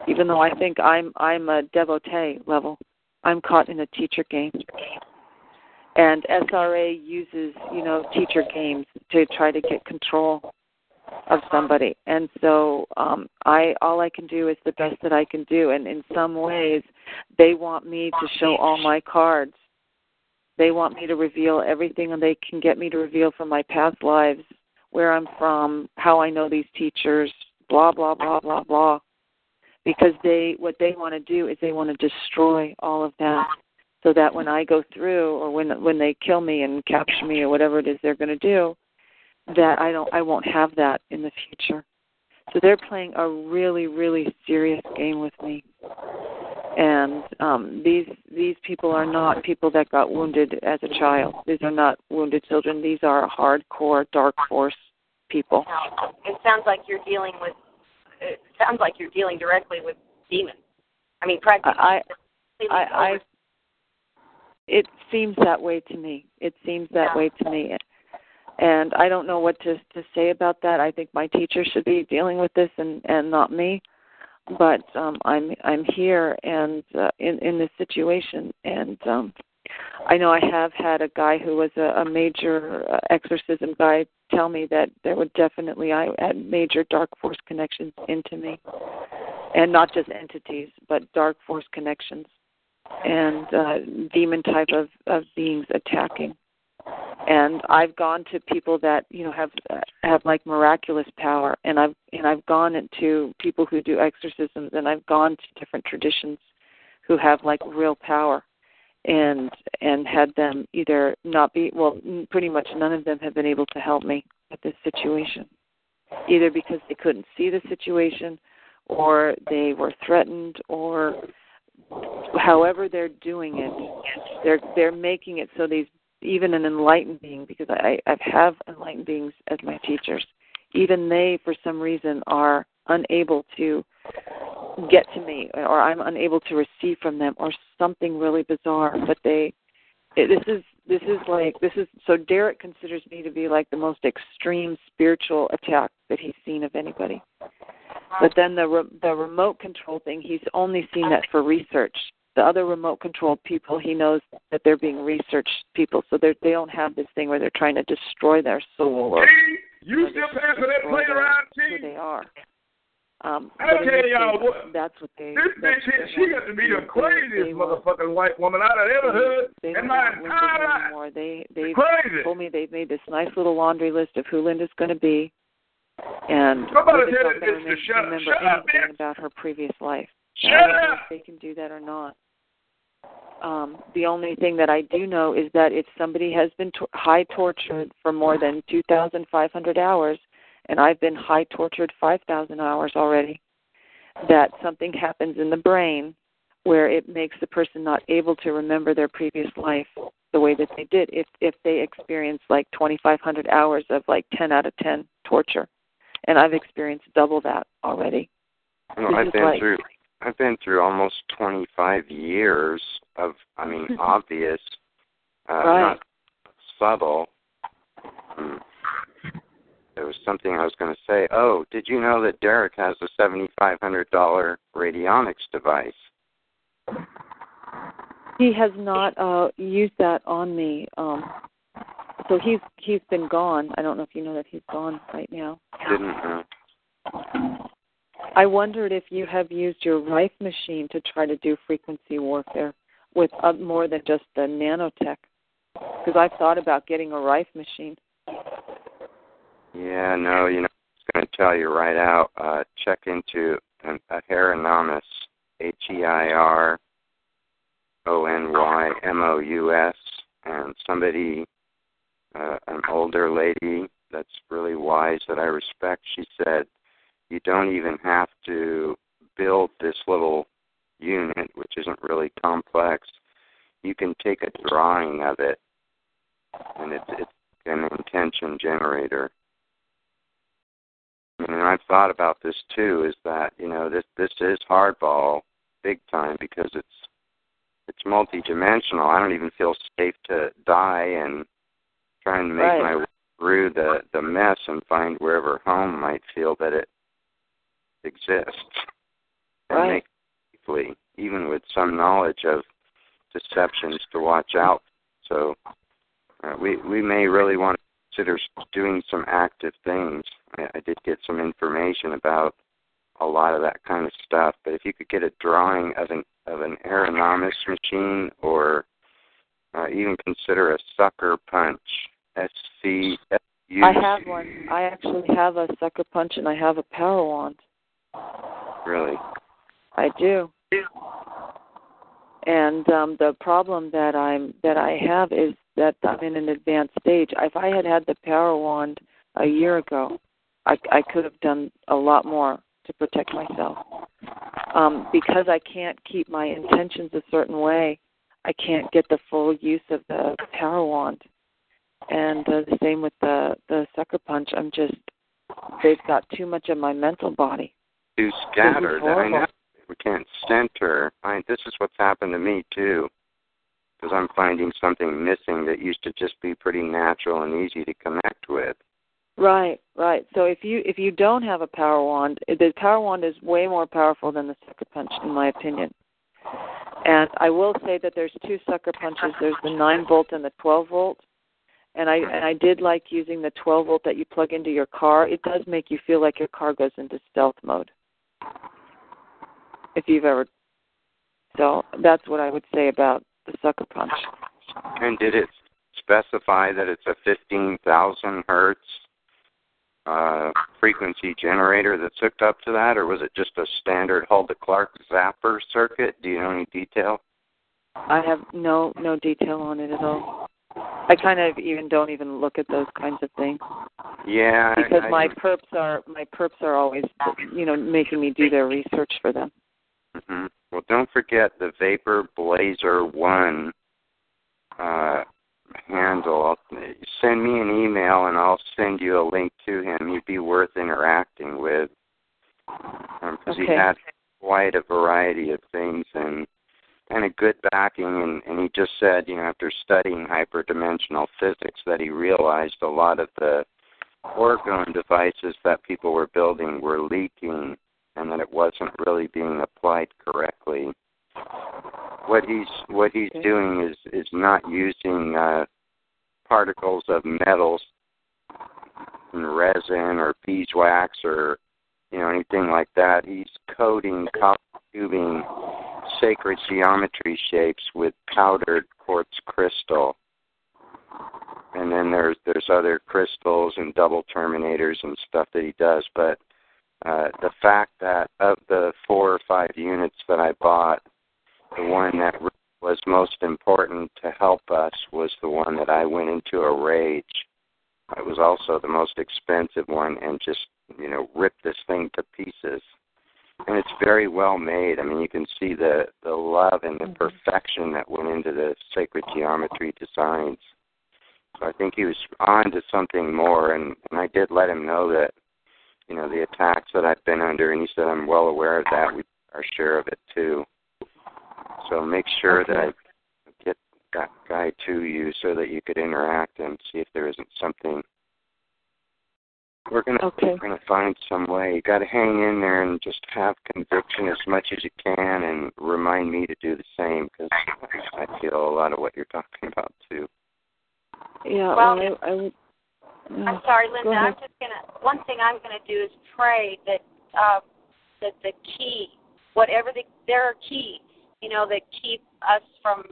even though I think I'm a devotee level. I'm caught in a teacher game. And SRA uses, teacher games to try to get control of somebody. And so all I can do is the best that I can do. And in some ways, they want me to show all my cards. They want me to reveal everything, and they can get me to reveal from my past lives, where I'm from, how I know these teachers, blah, blah, blah, blah, blah. Because what they want to do is they want to destroy all of that so that when I go through or when they kill me and capture me or whatever it is they're going to do, that I won't have that in the future. So they're playing a really, really serious game with me. And these people are not people that got wounded as a child. These are not wounded children. These are hardcore dark force people. It sounds like you're dealing with. It sounds like you're dealing directly with demons. I mean, practically. It seems that way to me. And I don't know what to say about that. I think my teacher should be dealing with this and not me. But I'm here and in this situation, and I know I have had a guy who was a major exorcism guy tell me that there were definitely I had major dark force connections into me, and not just entities, but dark force connections and demon type of beings attacking. And I've gone to people that have like miraculous power, and I've gone into people who do exorcisms, and I've gone to different traditions who have like real power, and had them either not be pretty much none of them have been able to help me with this situation, either because they couldn't see the situation, or they were threatened, or however they're doing it, they're making it so these, even an enlightened being, because I've have enlightened beings as my teachers, even they for some reason are unable to get to me, or I'm unable to receive from them, or something really bizarre. But so Derek considers me to be like the most extreme spiritual attack that he's seen of anybody. But then the remote control thing, he's only seen that for research. The other remote controlled people, he knows that they're being researched people, so they don't have this thing where they're trying to destroy their soul. Or, you still paying for that playground team? They are. Okay, y'all. That's what they. She got to be the craziest motherfucking white woman out of ever heard in my entire life. Anymore. They told me they've made this nice little laundry list of who Linda's going to be, and somebody said it's to shut up about her previous life. Shut up. I don't know if they can do that or not. The only thing that I do know is that if somebody has been high tortured for more than 2,500 hours. And I've been high-tortured 5,000 hours already, that something happens in the brain where it makes the person not able to remember their previous life the way that they did if they experience, like, 2,500 hours of, like, 10 out of 10 torture. And I've experienced double that already. No, I've been through almost 25 years of, obvious, not subtle. There was something I was going to say. Oh, did you know that Derek has a $7,500 radionics device? He has not used that on me. So he's been gone. I don't know if you know that he's gone right now. Didn't know. I wondered if you have used your Rife machine to try to do frequency warfare with more than just the nanotech, because I've thought about getting a Rife machine. Yeah, no, I was going to tell you right out, check into a Heronomous, Heironymus, and somebody, an older lady that's really wise that I respect, she said, you don't even have to build this little unit, which isn't really complex. You can take a drawing of it, and it's an intention generator. And I've thought about this too, is that, this is hardball big time, because it's multidimensional. I don't even feel safe to die and try and make my way through the mess and find wherever home might feel that it exists. And make it safely, even with some knowledge of deceptions to watch out. So we may really want to consider doing some active things. I did get some information about a lot of that kind of stuff, but if you could get a drawing of an aeronomics machine, or even consider a sucker punch, SCFU. I have one. I actually have a sucker punch, and I have a power wand. Really? I do. Yeah. And the problem that I have is that I'm in an advanced stage. If I had the power wand a year ago, I could have done a lot more to protect myself. Because I can't keep my intentions a certain way, I can't get the full use of the power wand. And the same with the sucker punch. They've got too much of my mental body. Too scattered. I know. We can't center. This is what's happened to me, too, because I'm finding something missing that used to just be pretty natural and easy to connect with. Right. So if you don't have a power wand, the power wand is way more powerful than the sucker punch, in my opinion. And I will say that there's two sucker punches. There's the 9-volt and the 12-volt. And I did like using the 12-volt that you plug into your car. It does make you feel like your car goes into stealth mode, if you've ever. So that's what I would say about the sucker punch. And did it specify that it's a 15,000 hertz? Frequency generator that's hooked up to that, or was it just a standard Hall-to-Clark zapper circuit? Do you know any detail? I have no detail on it at all. I kind of don't even look at those kinds of things. Yeah. Because my perps are always, making me do their research for them. Mm-hmm. Well, don't forget the VaporBlazer1 handle. Send me an email and I'll send you a link to him. He'd be worth interacting with. Because he had quite a variety of things and a good backing, and he just said, after studying hyperdimensional physics, that he realized a lot of the orgone devices that people were building were leaking and that it wasn't really being applied correctly. What he's doing is not using particles of metals and resin or beeswax or anything like that. He's coating copper tubing sacred geometry shapes with powdered quartz crystal. And then there's other crystals and double terminators and stuff that he does. But the fact that of the 4 or 5 units that I bought, the one that was most important to help us was the one that I went into a rage. It was also the most expensive one and just rip this thing to pieces. And it's very well made. I mean, you can see the love and the perfection that went into the sacred geometry designs. So I think he was on to something more, and I did let him know that, the attacks that I've been under, and he said, I'm well aware of that. We are sure of it, too. So make sure that I get that guy to you so that you could interact and see if there isn't something. We're gonna find some way. You got to hang in there and just have conviction as much as you can, and remind me to do the same because I feel a lot of what you're talking about too. Yeah. Well, I'm sorry, Linda. I'm just gonna. One thing I'm gonna do is pray that the key, there are keys, that keep us from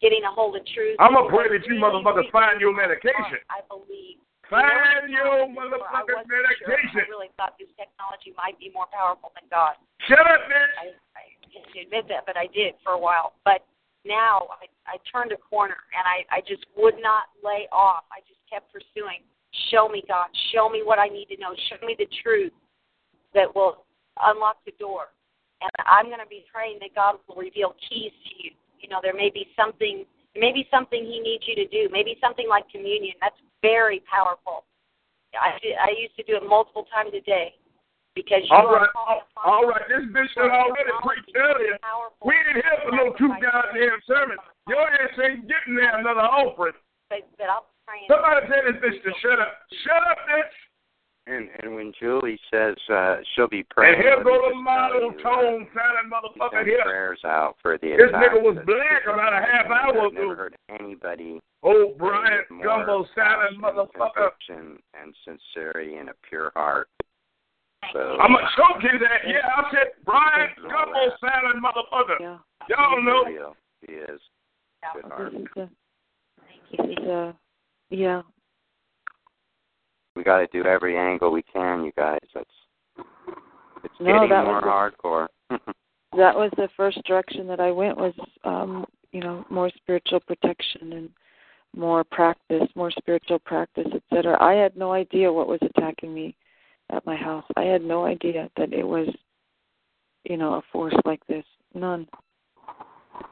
getting a hold of truth. I'm gonna pray that you motherfuckers find your medication. I believe. Find your motherfucking medication. Sure. I really thought this technology might be more powerful than God. Shut up, bitch! I hate to admit that, but I did for a while. But now I turned a corner, and I just would not lay off. I just kept pursuing. Show me, God. Show me what I need to know. Show me the truth that will unlock the door. And I'm going to be praying that God will reveal keys to you. There may be something. Maybe something he needs you to do. Maybe something like communion. That's very powerful. I used to do it multiple times a day because you are called upon. All right, this bitch that already preached earlier. We didn't hear for no 2 goddamn sermons. Your ass ain't getting there another offering. But I'll pray. Somebody tell this bitch to shut up. Shut up, bitch. And when Julie says she'll be praying, and here go the model tone sounding motherfucker here. Prayers out for the this nigga was black about a half hour ago. Never heard anybody. Oh, Brian Gumbo sounding motherfucker. And sincerity and a pure heart. So, I'm gonna choke you that. Yeah, I said Brian Gumbo sounding motherfucker. Yeah. Y'all know he is. Good heart. Thank you. Yeah. We got to do every angle we can, you guys. It's getting more hardcore. That was the first direction that I went was, more spiritual protection and more spiritual practice, etc. I had no idea what was attacking me at my house. I had no idea that it was, a force like this. None.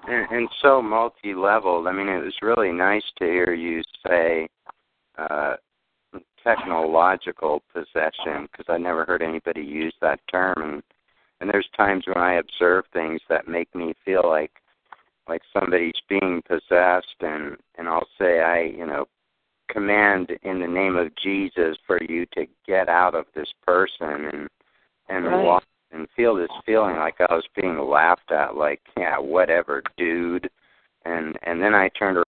And so multi-leveled. I mean, it was really nice to hear you say, technological possession, because I never heard anybody use that term, and there's times when I observe things that make me feel like somebody's being possessed, and I'll say, I command in the name of Jesus for you to get out of this person, and right. Walk and feel this feeling like I was being laughed at, like, yeah, whatever, dude, and then I turned around.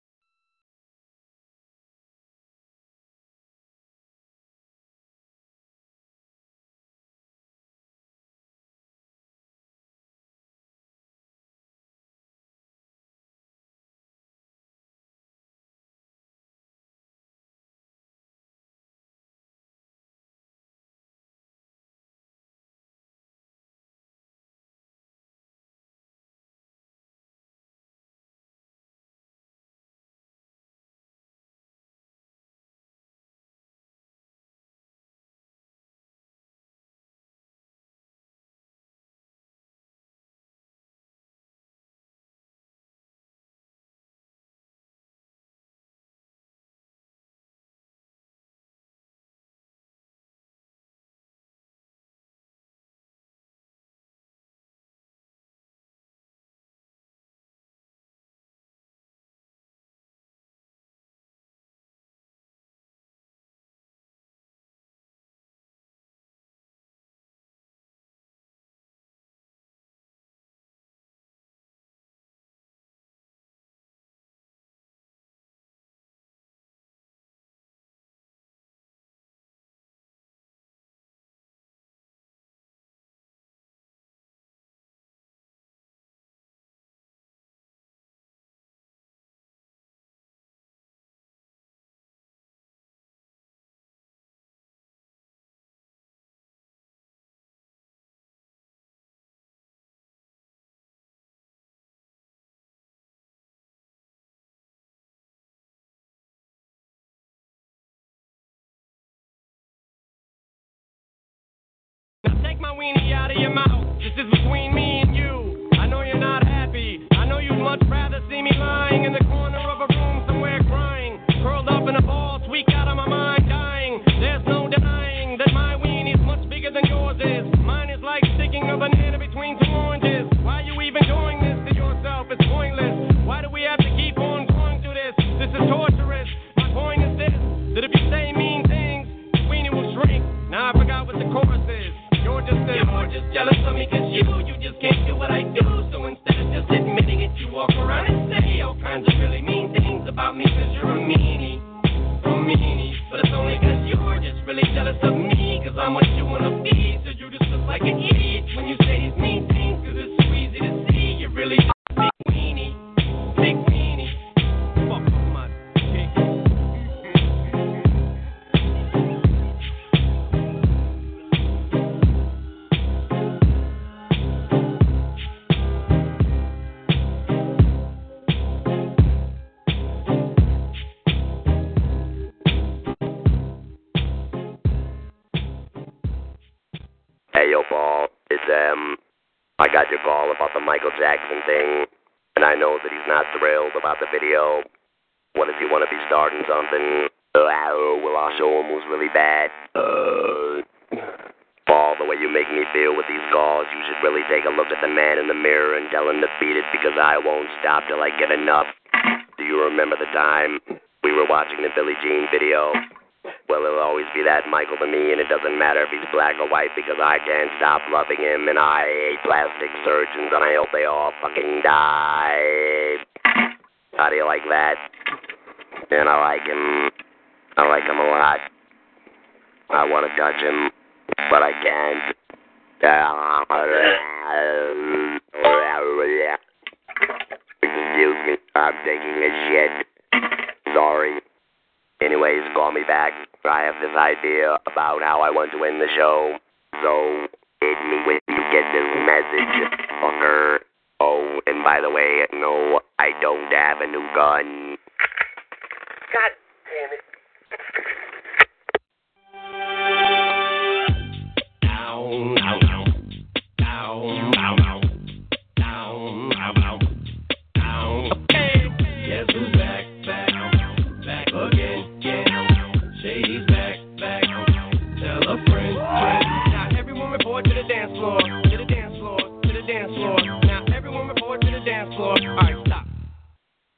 my weenie out of your mouth. This is between me and you. I know you're not happy. I know you'd much rather see me lying in the corner of a room somewhere crying, curled up in a ball, tweaked out of my mind, dying. There's no denying that my weenie's much bigger than yours is. Mine is like sticking a banana between two oranges. Why you even doing this to yourself? It's pointless. Why do we have to keep on going through this? This is torturous. My point is this, that if you say mean things, your weenie will shrink. Now I forgot what the chorus is. You're more just jealous of me cause you just can't do what I do. So instead of just admitting it, you walk around and say all kinds of really mean things about me cause you're a meanie, but it's only cause you're just really jealous of me cause I'm what you wanna be. So you just look like an idiot when you say these mean things cause it's so easy to see you really big weenie, Fuck my dick. I got your call about the Michael Jackson thing, and I know that he's not thrilled about the video. What if you want to be starting something? Well, I'll show him who's really bad. Paul, the way you make me feel with these calls, you should really take a look at the man in the mirror and tell him to beat it because I won't stop till I get enough. Do you remember the time we were watching the Billie Jean video? Well, it'll always be that Michael to me, and it doesn't matter if he's black or white because I can't stop loving him, and I hate plastic surgeons, and I hope they all fucking die. How do you like that? And I like him. I like him a lot. I want to touch him, but I can't. Excuse me, I'm taking a shit. Sorry. Anyways, call me back. I have this idea about how I want to end the show. So, hit me when you get this message, fucker. Oh, and by the way, no, I don't have a new gun. God damn it.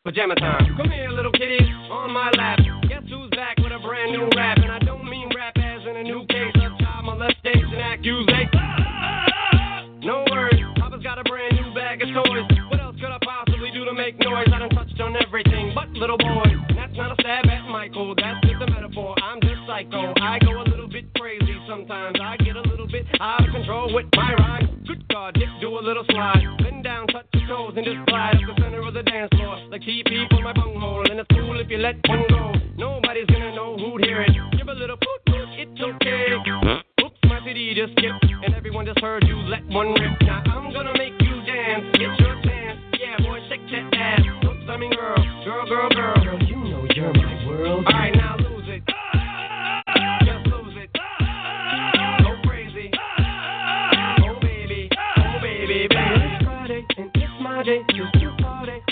Pajama time. Come here, little kitty, on my lap. Guess who's back with a brand new rap? And I don't mean rap as in a new case of child molestation accusation. No worries, Papa's got a brand new bag of toys. What else could I possibly do to make noise? I done touched on everything but little boys. And that's not a stab at Michael, that's just a metaphor. I'm just psycho. I go a little bit crazy sometimes. I get a little bit out of control with my rhymes. Good God, dip, do a little slide. Bend down, touch your toes, and just slide up the center of the dance floor. Like key people, my bunghole, and it's cool if you let one go. Nobody's gonna know who'd hear it. Give a little poot, it's okay. Oops, my CD just skipped, and everyone just heard you let one rip. Now I'm gonna make you dance, get your chance. Yeah, boy, shake that ass. Oops, I mean girl, girl. Girl, you know you're my world. All right, now lose it. Just lose it. Go crazy. Oh baby, baby. It's Friday and it's my day.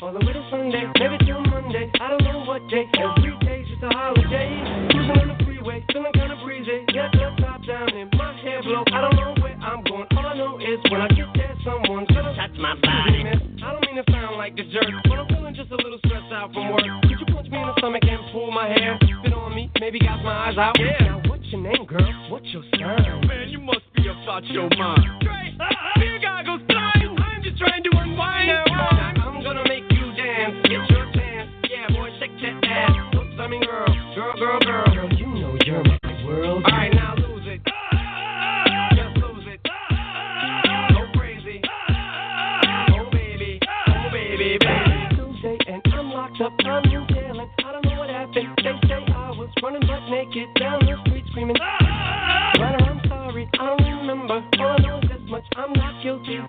All the way to Sunday, maybe till Monday, I don't know what day. Every day's just a holiday. Cruising on the freeway, feeling kinda breezy. Got the top down and my hair blow. I don't know where I'm going. All I know is when I get there, someone's gonna touch my body. I don't mean to sound like a jerk, but I'm feeling just a little stressed out from work. Could you punch me in the stomach and pull my hair? Spit on me, maybe got my eyes out. Yeah. Now what's your name, girl? What's your sign? Man, you must be about your mind. Straight, you gotta go blind. I'm just trying to unwind. Now I'm gonna make. Get your chance, yeah, boy, shake that ass. Oops, I mean girl, girl. Girl, you know you're my world. All right, now lose it. Just lose it. Go crazy. Oh baby, It's Tuesday and I'm locked up, I'm new yelling. I don't know what happened. They say I was running butt naked down the street screaming. But I'm sorry, I don't remember. All I know is this much, I'm not guilty.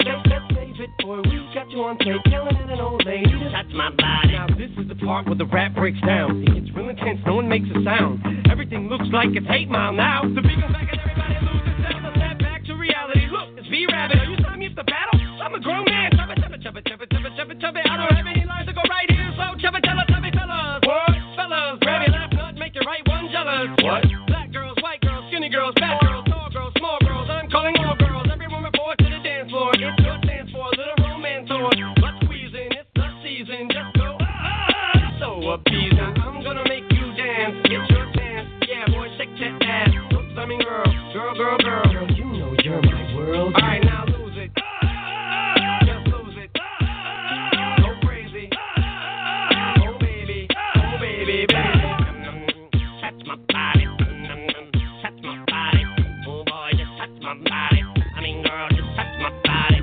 Boy, we got you on tape, yelling at an old lady to touch my body. Now this is the part where the rap breaks down. See, it's real intense, no one makes a sound. Everything looks like it's 8 Mile now. The beat goes back and everybody loses themselves. A step back to reality, look. V-Rabbit, are you telling me it's the battle? I'm a grown man. Chubba, chubba, chubba, chubba, chubba, chubba, chubba. I don't have any lines to go right here, so chubba, chubba, chubba, fellas. What? Fellas, grab your left nut, make your right one jealous. What? Black girls, white girls, skinny girls, fat girls, tall girls, small girls. I'm calling all girls. Every woman forward to the dance floor. It's your dance for a little romance tour. Butt squeezing, it's the season. Just go, so appeasing. I'm gonna make you dance. It's your dance. Yeah, boy, shake that ass. Oops, I mean girl. Girl, girl, girl. Girl, you know you're my world. All right, now lose it. Just lose it. Go crazy. Oh, baby. Oh, baby, baby. Touch my body. Touch my body. Oh, boy, just touch my body. I mean, girl, just touch my body.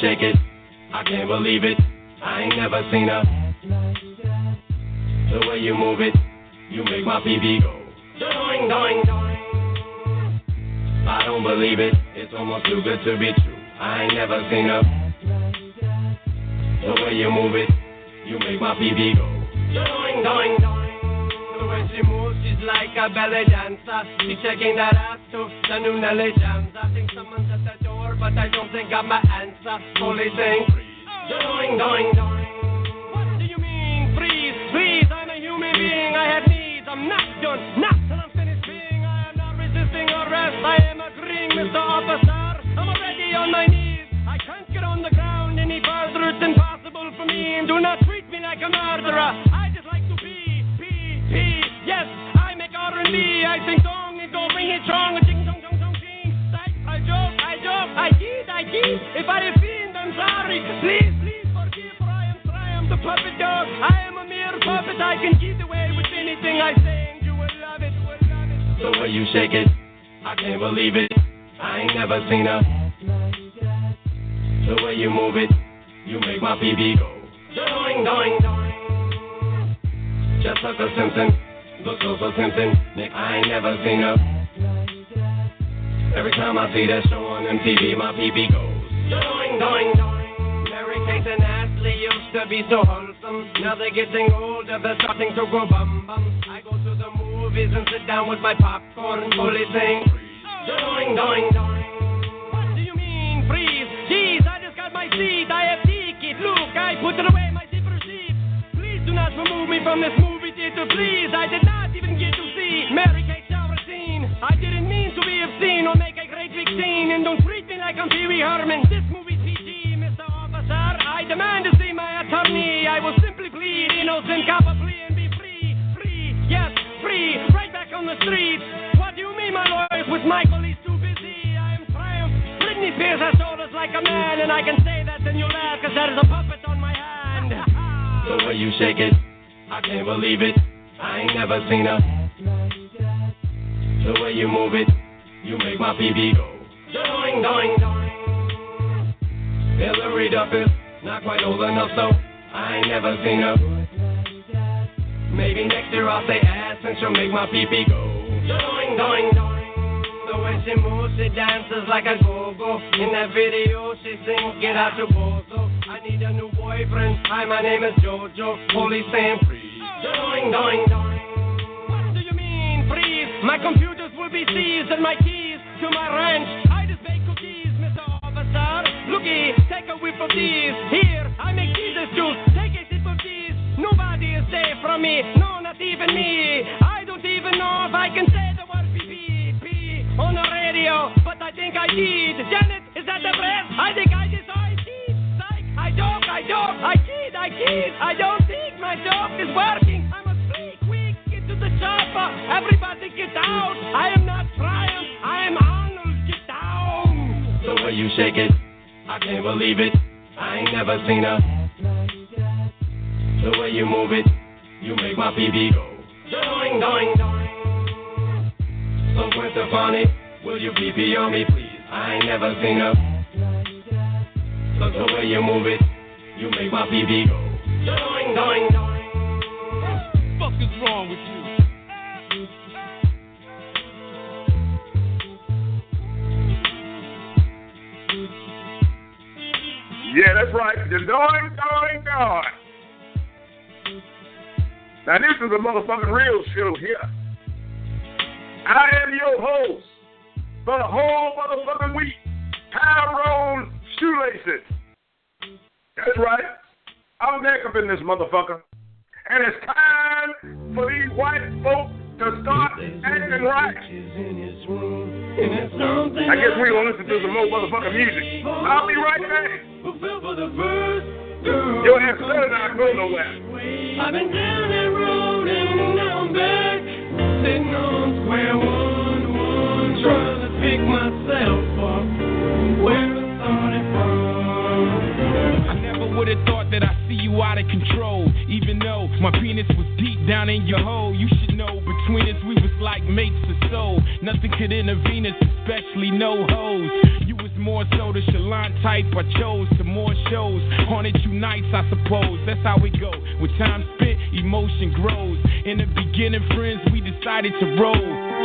Shake it, I can't believe it, I ain't never seen her. The way you move it, you make my BB go doing, doing, doing. I don't believe it, it's almost too good to be true. I ain't never seen her. The way you move it, you make my BB go doing, doing, doing. When she moves, she's like a ballet dancer. She's shaking that ass to the new Nelly Jams. I think someone's at the door, but I don't think I'm my answer. Holy thing, doing, doing, doing. What do you mean? Freeze, please. I'm a human being. I have needs. I'm not done, not till I'm finished being. I am not resisting arrest. I am agreeing, Mr. Officer. I'm already on my knees. I can't get on the ground any further. It's impossible for me. And do not treat me like a murderer. I just like to pee, pee, pee. Yes, I make R&B. I sing song and go bring it strong. If I offend, I'm sorry. Please, please forgive, for I am the puppet dog. I am a mere puppet. I can get away with anything I say, and you will love it, will love it. The way you shake it, I can't believe it. I ain't never seen her. The way you move it, you make my BB go doing, doing, doing. Just like a Simpson, look over Simpson. Nick, I ain't never seen her. Every time I see that show on MTV, my PB goes doing, doing, doing. Mary-Kate and Ashley used to be so wholesome. Now they're getting older, they're starting to go bum-bum. I go to the movies and sit down with my popcorn. Holy thing, doing, doing, doing. What do you mean, freeze? Jeez, I just got my seat. I have ticket. Look, I put it away, my zipper sheet. Please do not remove me from this movie theater, please. I did not even get to see Mary-Kate shower scene. I didn't mean to be obscene or make a great big scene. And don't treat me like I'm Pee Wee Herman. This movie's PG, Mr. Officer. I demand to see my attorney. I will simply plead innocent, copper plea, and be free. Free, yes, free. Right back on the street. What do you mean, my lawyers? With Michael, he's too busy. I am triumph. Britney Spears has shoulders like a man. And I can say that and you'll laugh, cause that is a puppet on my hand. The way you shake it, I can't believe it. I ain't never seen her. The way you move it, you make my BB go doing, doing, doing. Hillary Duff is not quite old enough, so I ain't never seen her. Maybe next year I'll say ass and she'll make my BB go doing, doing, doing. So when she moves, she dances like a go-go. In that video, she sings, get out your bozo. I need a new boyfriend. Hi, my name is JoJo. Holy Sam, free. Doing, doing, doing. What do you mean, freeze? My computer will be seized and my keys to my ranch. I just bake cookies, Mr. Officer. Looky, take a whiff of these. Here, I make Jesus juice. Take a sip of these. Nobody is safe from me. No, not even me. I don't even know if I can say the word pee on the radio, but I think I did. Janet, is that the breath? I think I just, I did. Psych, I joke, I joke. I kid, I kid. I don't think my joke is working. I'm asleep. We get to the chopper. Everybody get out. I am not Brian. I am Arnold. Get down. The way you shake it, I can't believe it. I ain't never seen her. The way you move it, you make my PB go. Doing, doing, doing. So Gwen Stefani, will you PP on me, please? I ain't never seen her. But the way you move it, you make my PB go. Doing, doing, doing. What the fuck is wrong with you? Yeah, that's right. Just going, going, going. Now, this is a motherfucking real show here. I am your host for the whole motherfucking week, Tyrone Shoelaces. That's right. I'm back up in this motherfucker. And it's time for these white folk to start acting right. I guess we gonna listen to some more motherfucking music. I'll be right back. Your ass better not go nowhere. I've been down that road and now I'm back, sitting on square one, trying to pick myself up. Where I started from. I never would have thought that I see you out of control, even though my penis was deep down in your hole. You should know. Between us, we was like mates or so. Nothing could intervene us, especially no hoes. You was more so the Shalon type I chose to more shows. Haunted you nights, I suppose. That's how we go. With time spent, emotion grows. In the beginning, friends, we decided to roll.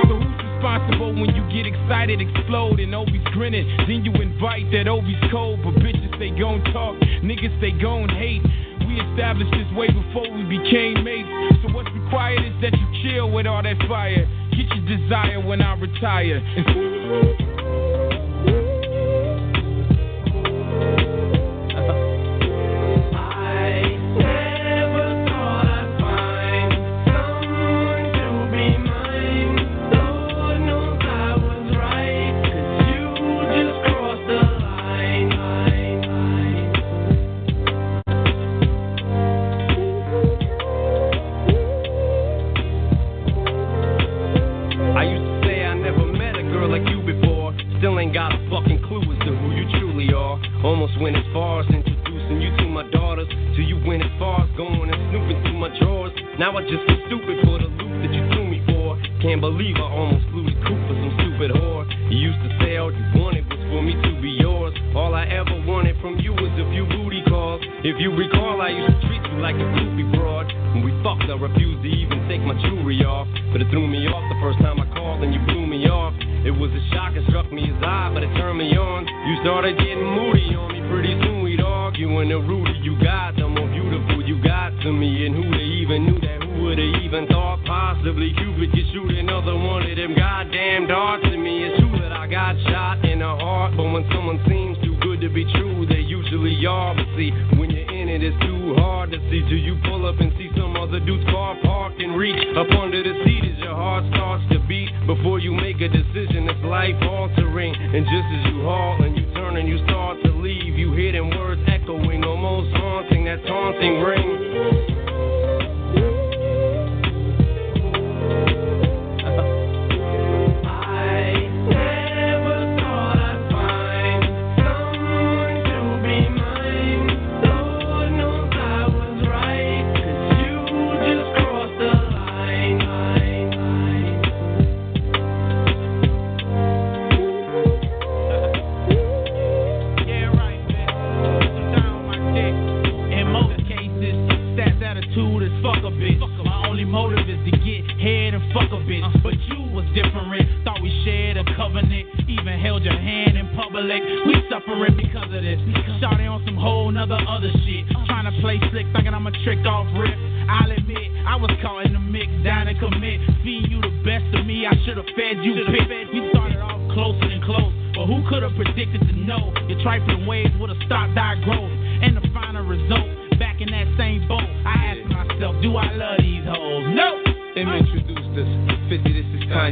So who's responsible when you get excited, explode, and Obi's grinning? Then you invite that Obi's cold. But bitches, they gon' talk. Niggas, they gon' hate. We established this way before we became mates. So what's required is that you chill with all that fire. Get your desire when I retire.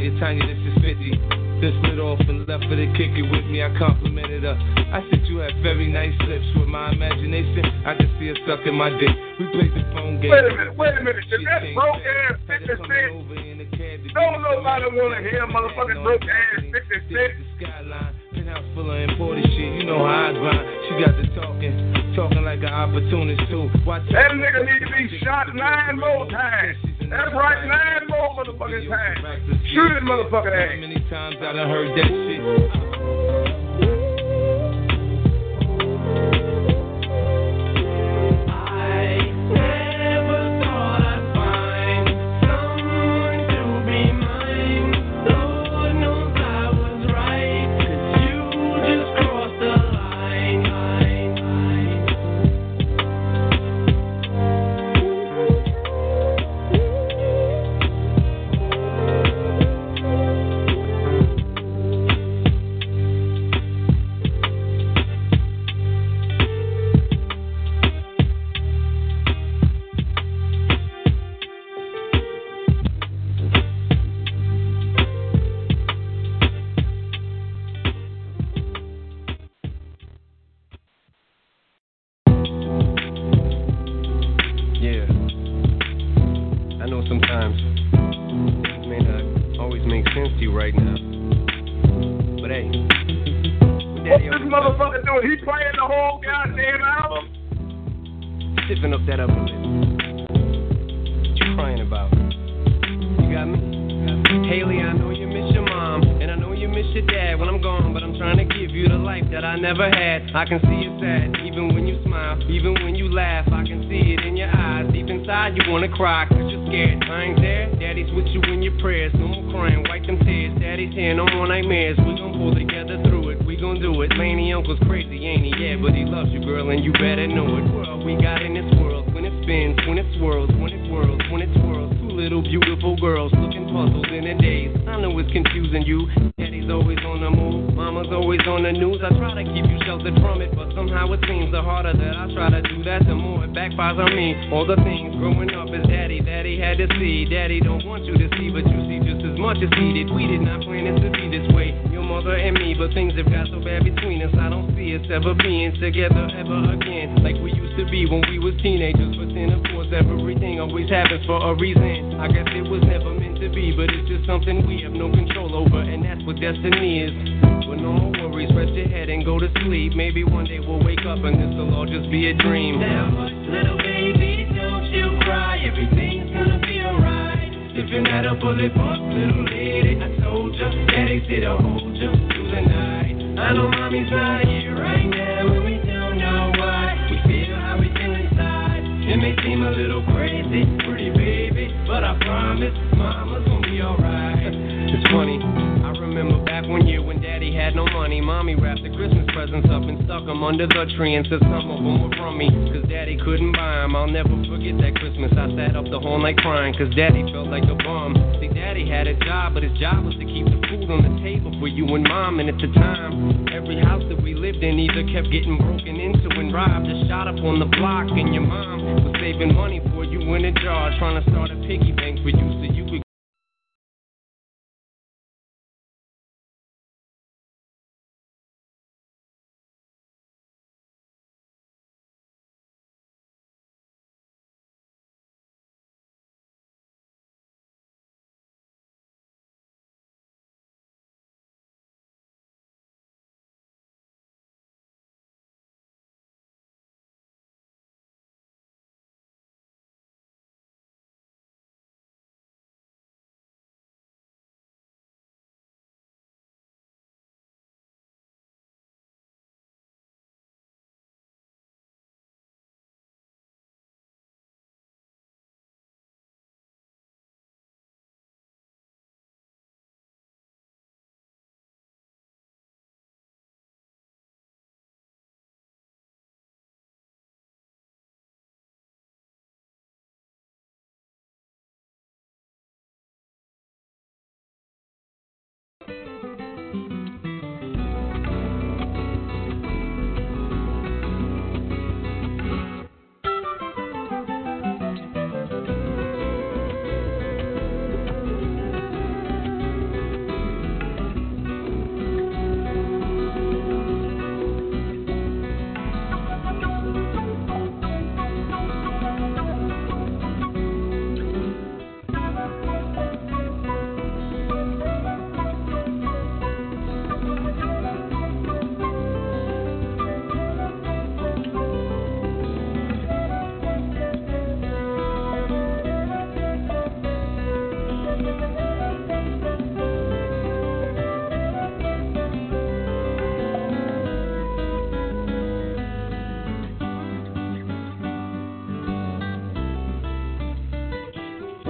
Tanya, this is 50. Then slid off and left her to kick it with me. I complimented her. I said, you have very nice lips. With my imagination, I could see her sucking my dick. We played the phone game. Wait a minute. Did that broke ass 56? Don't nobody want to hear motherfucking broke ass 56. House full of imported shit, you know how I grind. She got the talking like an opportunist too. Watch that nigga need to be shot 9 more times. That's right, 9 more motherfucking times. Shoot his motherfucking ass. How many times I done heard that shit?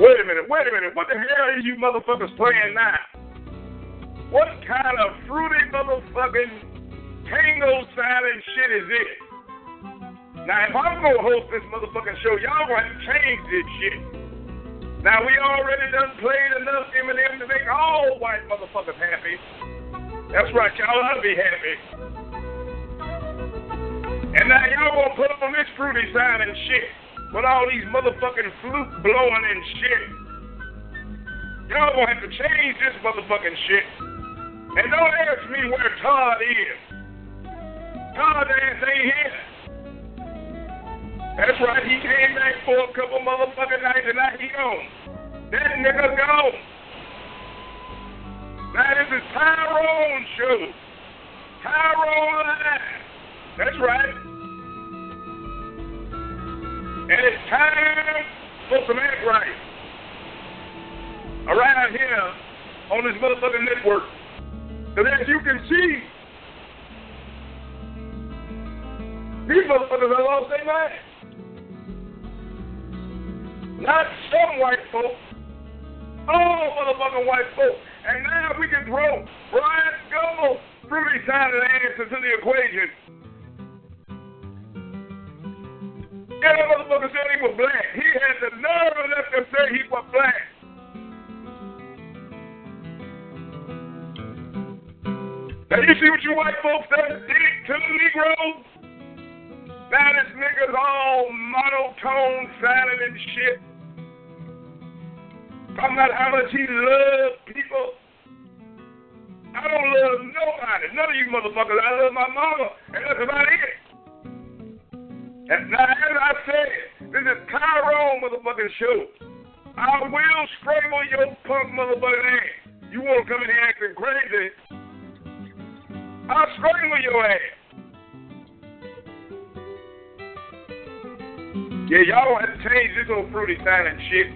wait a minute, what the hell are you motherfuckers playing now? What kind of fruity motherfucking tango silent shit is this? Now, if I'm going to host this motherfucking show, y'all going to have to change this shit. Now, we already done played enough Eminem to make all white motherfuckers happy. That's right, y'all, I'll be happy. And now y'all going to put on this fruity sign and shit with all these motherfucking flute blowing and shit. Y'all going to have to change this motherfucking shit. And don't ask me where Todd is. Todd ass ain't here. That's right, he came back for a couple motherfucking nights and now he gone. That nigga gone. Now this is Tyrone's show. Tyrone Live. That's right. And it's time for some act right. Around here on this motherfucking network. Because as you can see, these motherfuckers have lost their minds. Not some white folk, all motherfucking white folk. And now we can throw Brian Goebel pretty sounded ass into the equation. And the motherfucker said he was black. He had the nerve enough to say he was black. Now you see what you white folks done did to the Negroes? Now this nigga's all monotone, silent and shit. Talking about how much he loves people. I don't love nobody. None of you motherfuckers. I love my mama. And that's about it. And now, as I said, this is Tyrone motherfucking show. I will strangle your punk motherfucking ass. You want to come in here acting crazy? I'll strangle your ass. Yeah, y'all don't have to change this old fruity sign and shit.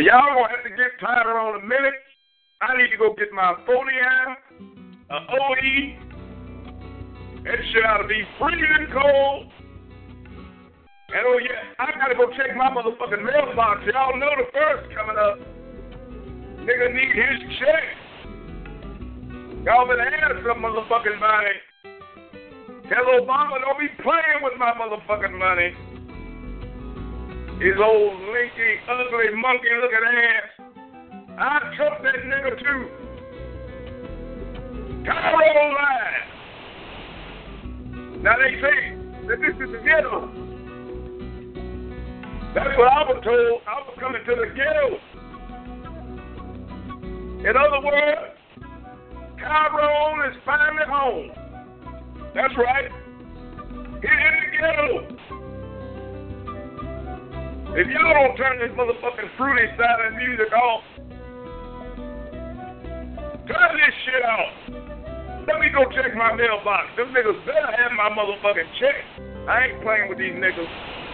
Y'all gonna have to get Tyrone a minute. I need to go get my phonia, an OE. That shit ought to be freezing cold. And oh yeah, I gotta go check my motherfucking mailbox. Y'all know the first coming up. Nigga need his check. Y'all been asking some motherfucking money. Tell Obama don't be playing with my motherfucking money. His old, linky, ugly, monkey-looking ass. I took that nigga, too. Tyrone Live. Now, they say that this is the ghetto. That's what I was told. I was coming to the ghetto. In other words, Tyrone is finally home. That's right. He's in the ghetto. If y'all don't turn this motherfucking fruity silent music off, turn this shit off. Let me go check my mailbox. Them niggas better have my motherfucking check. I ain't playing with these niggas.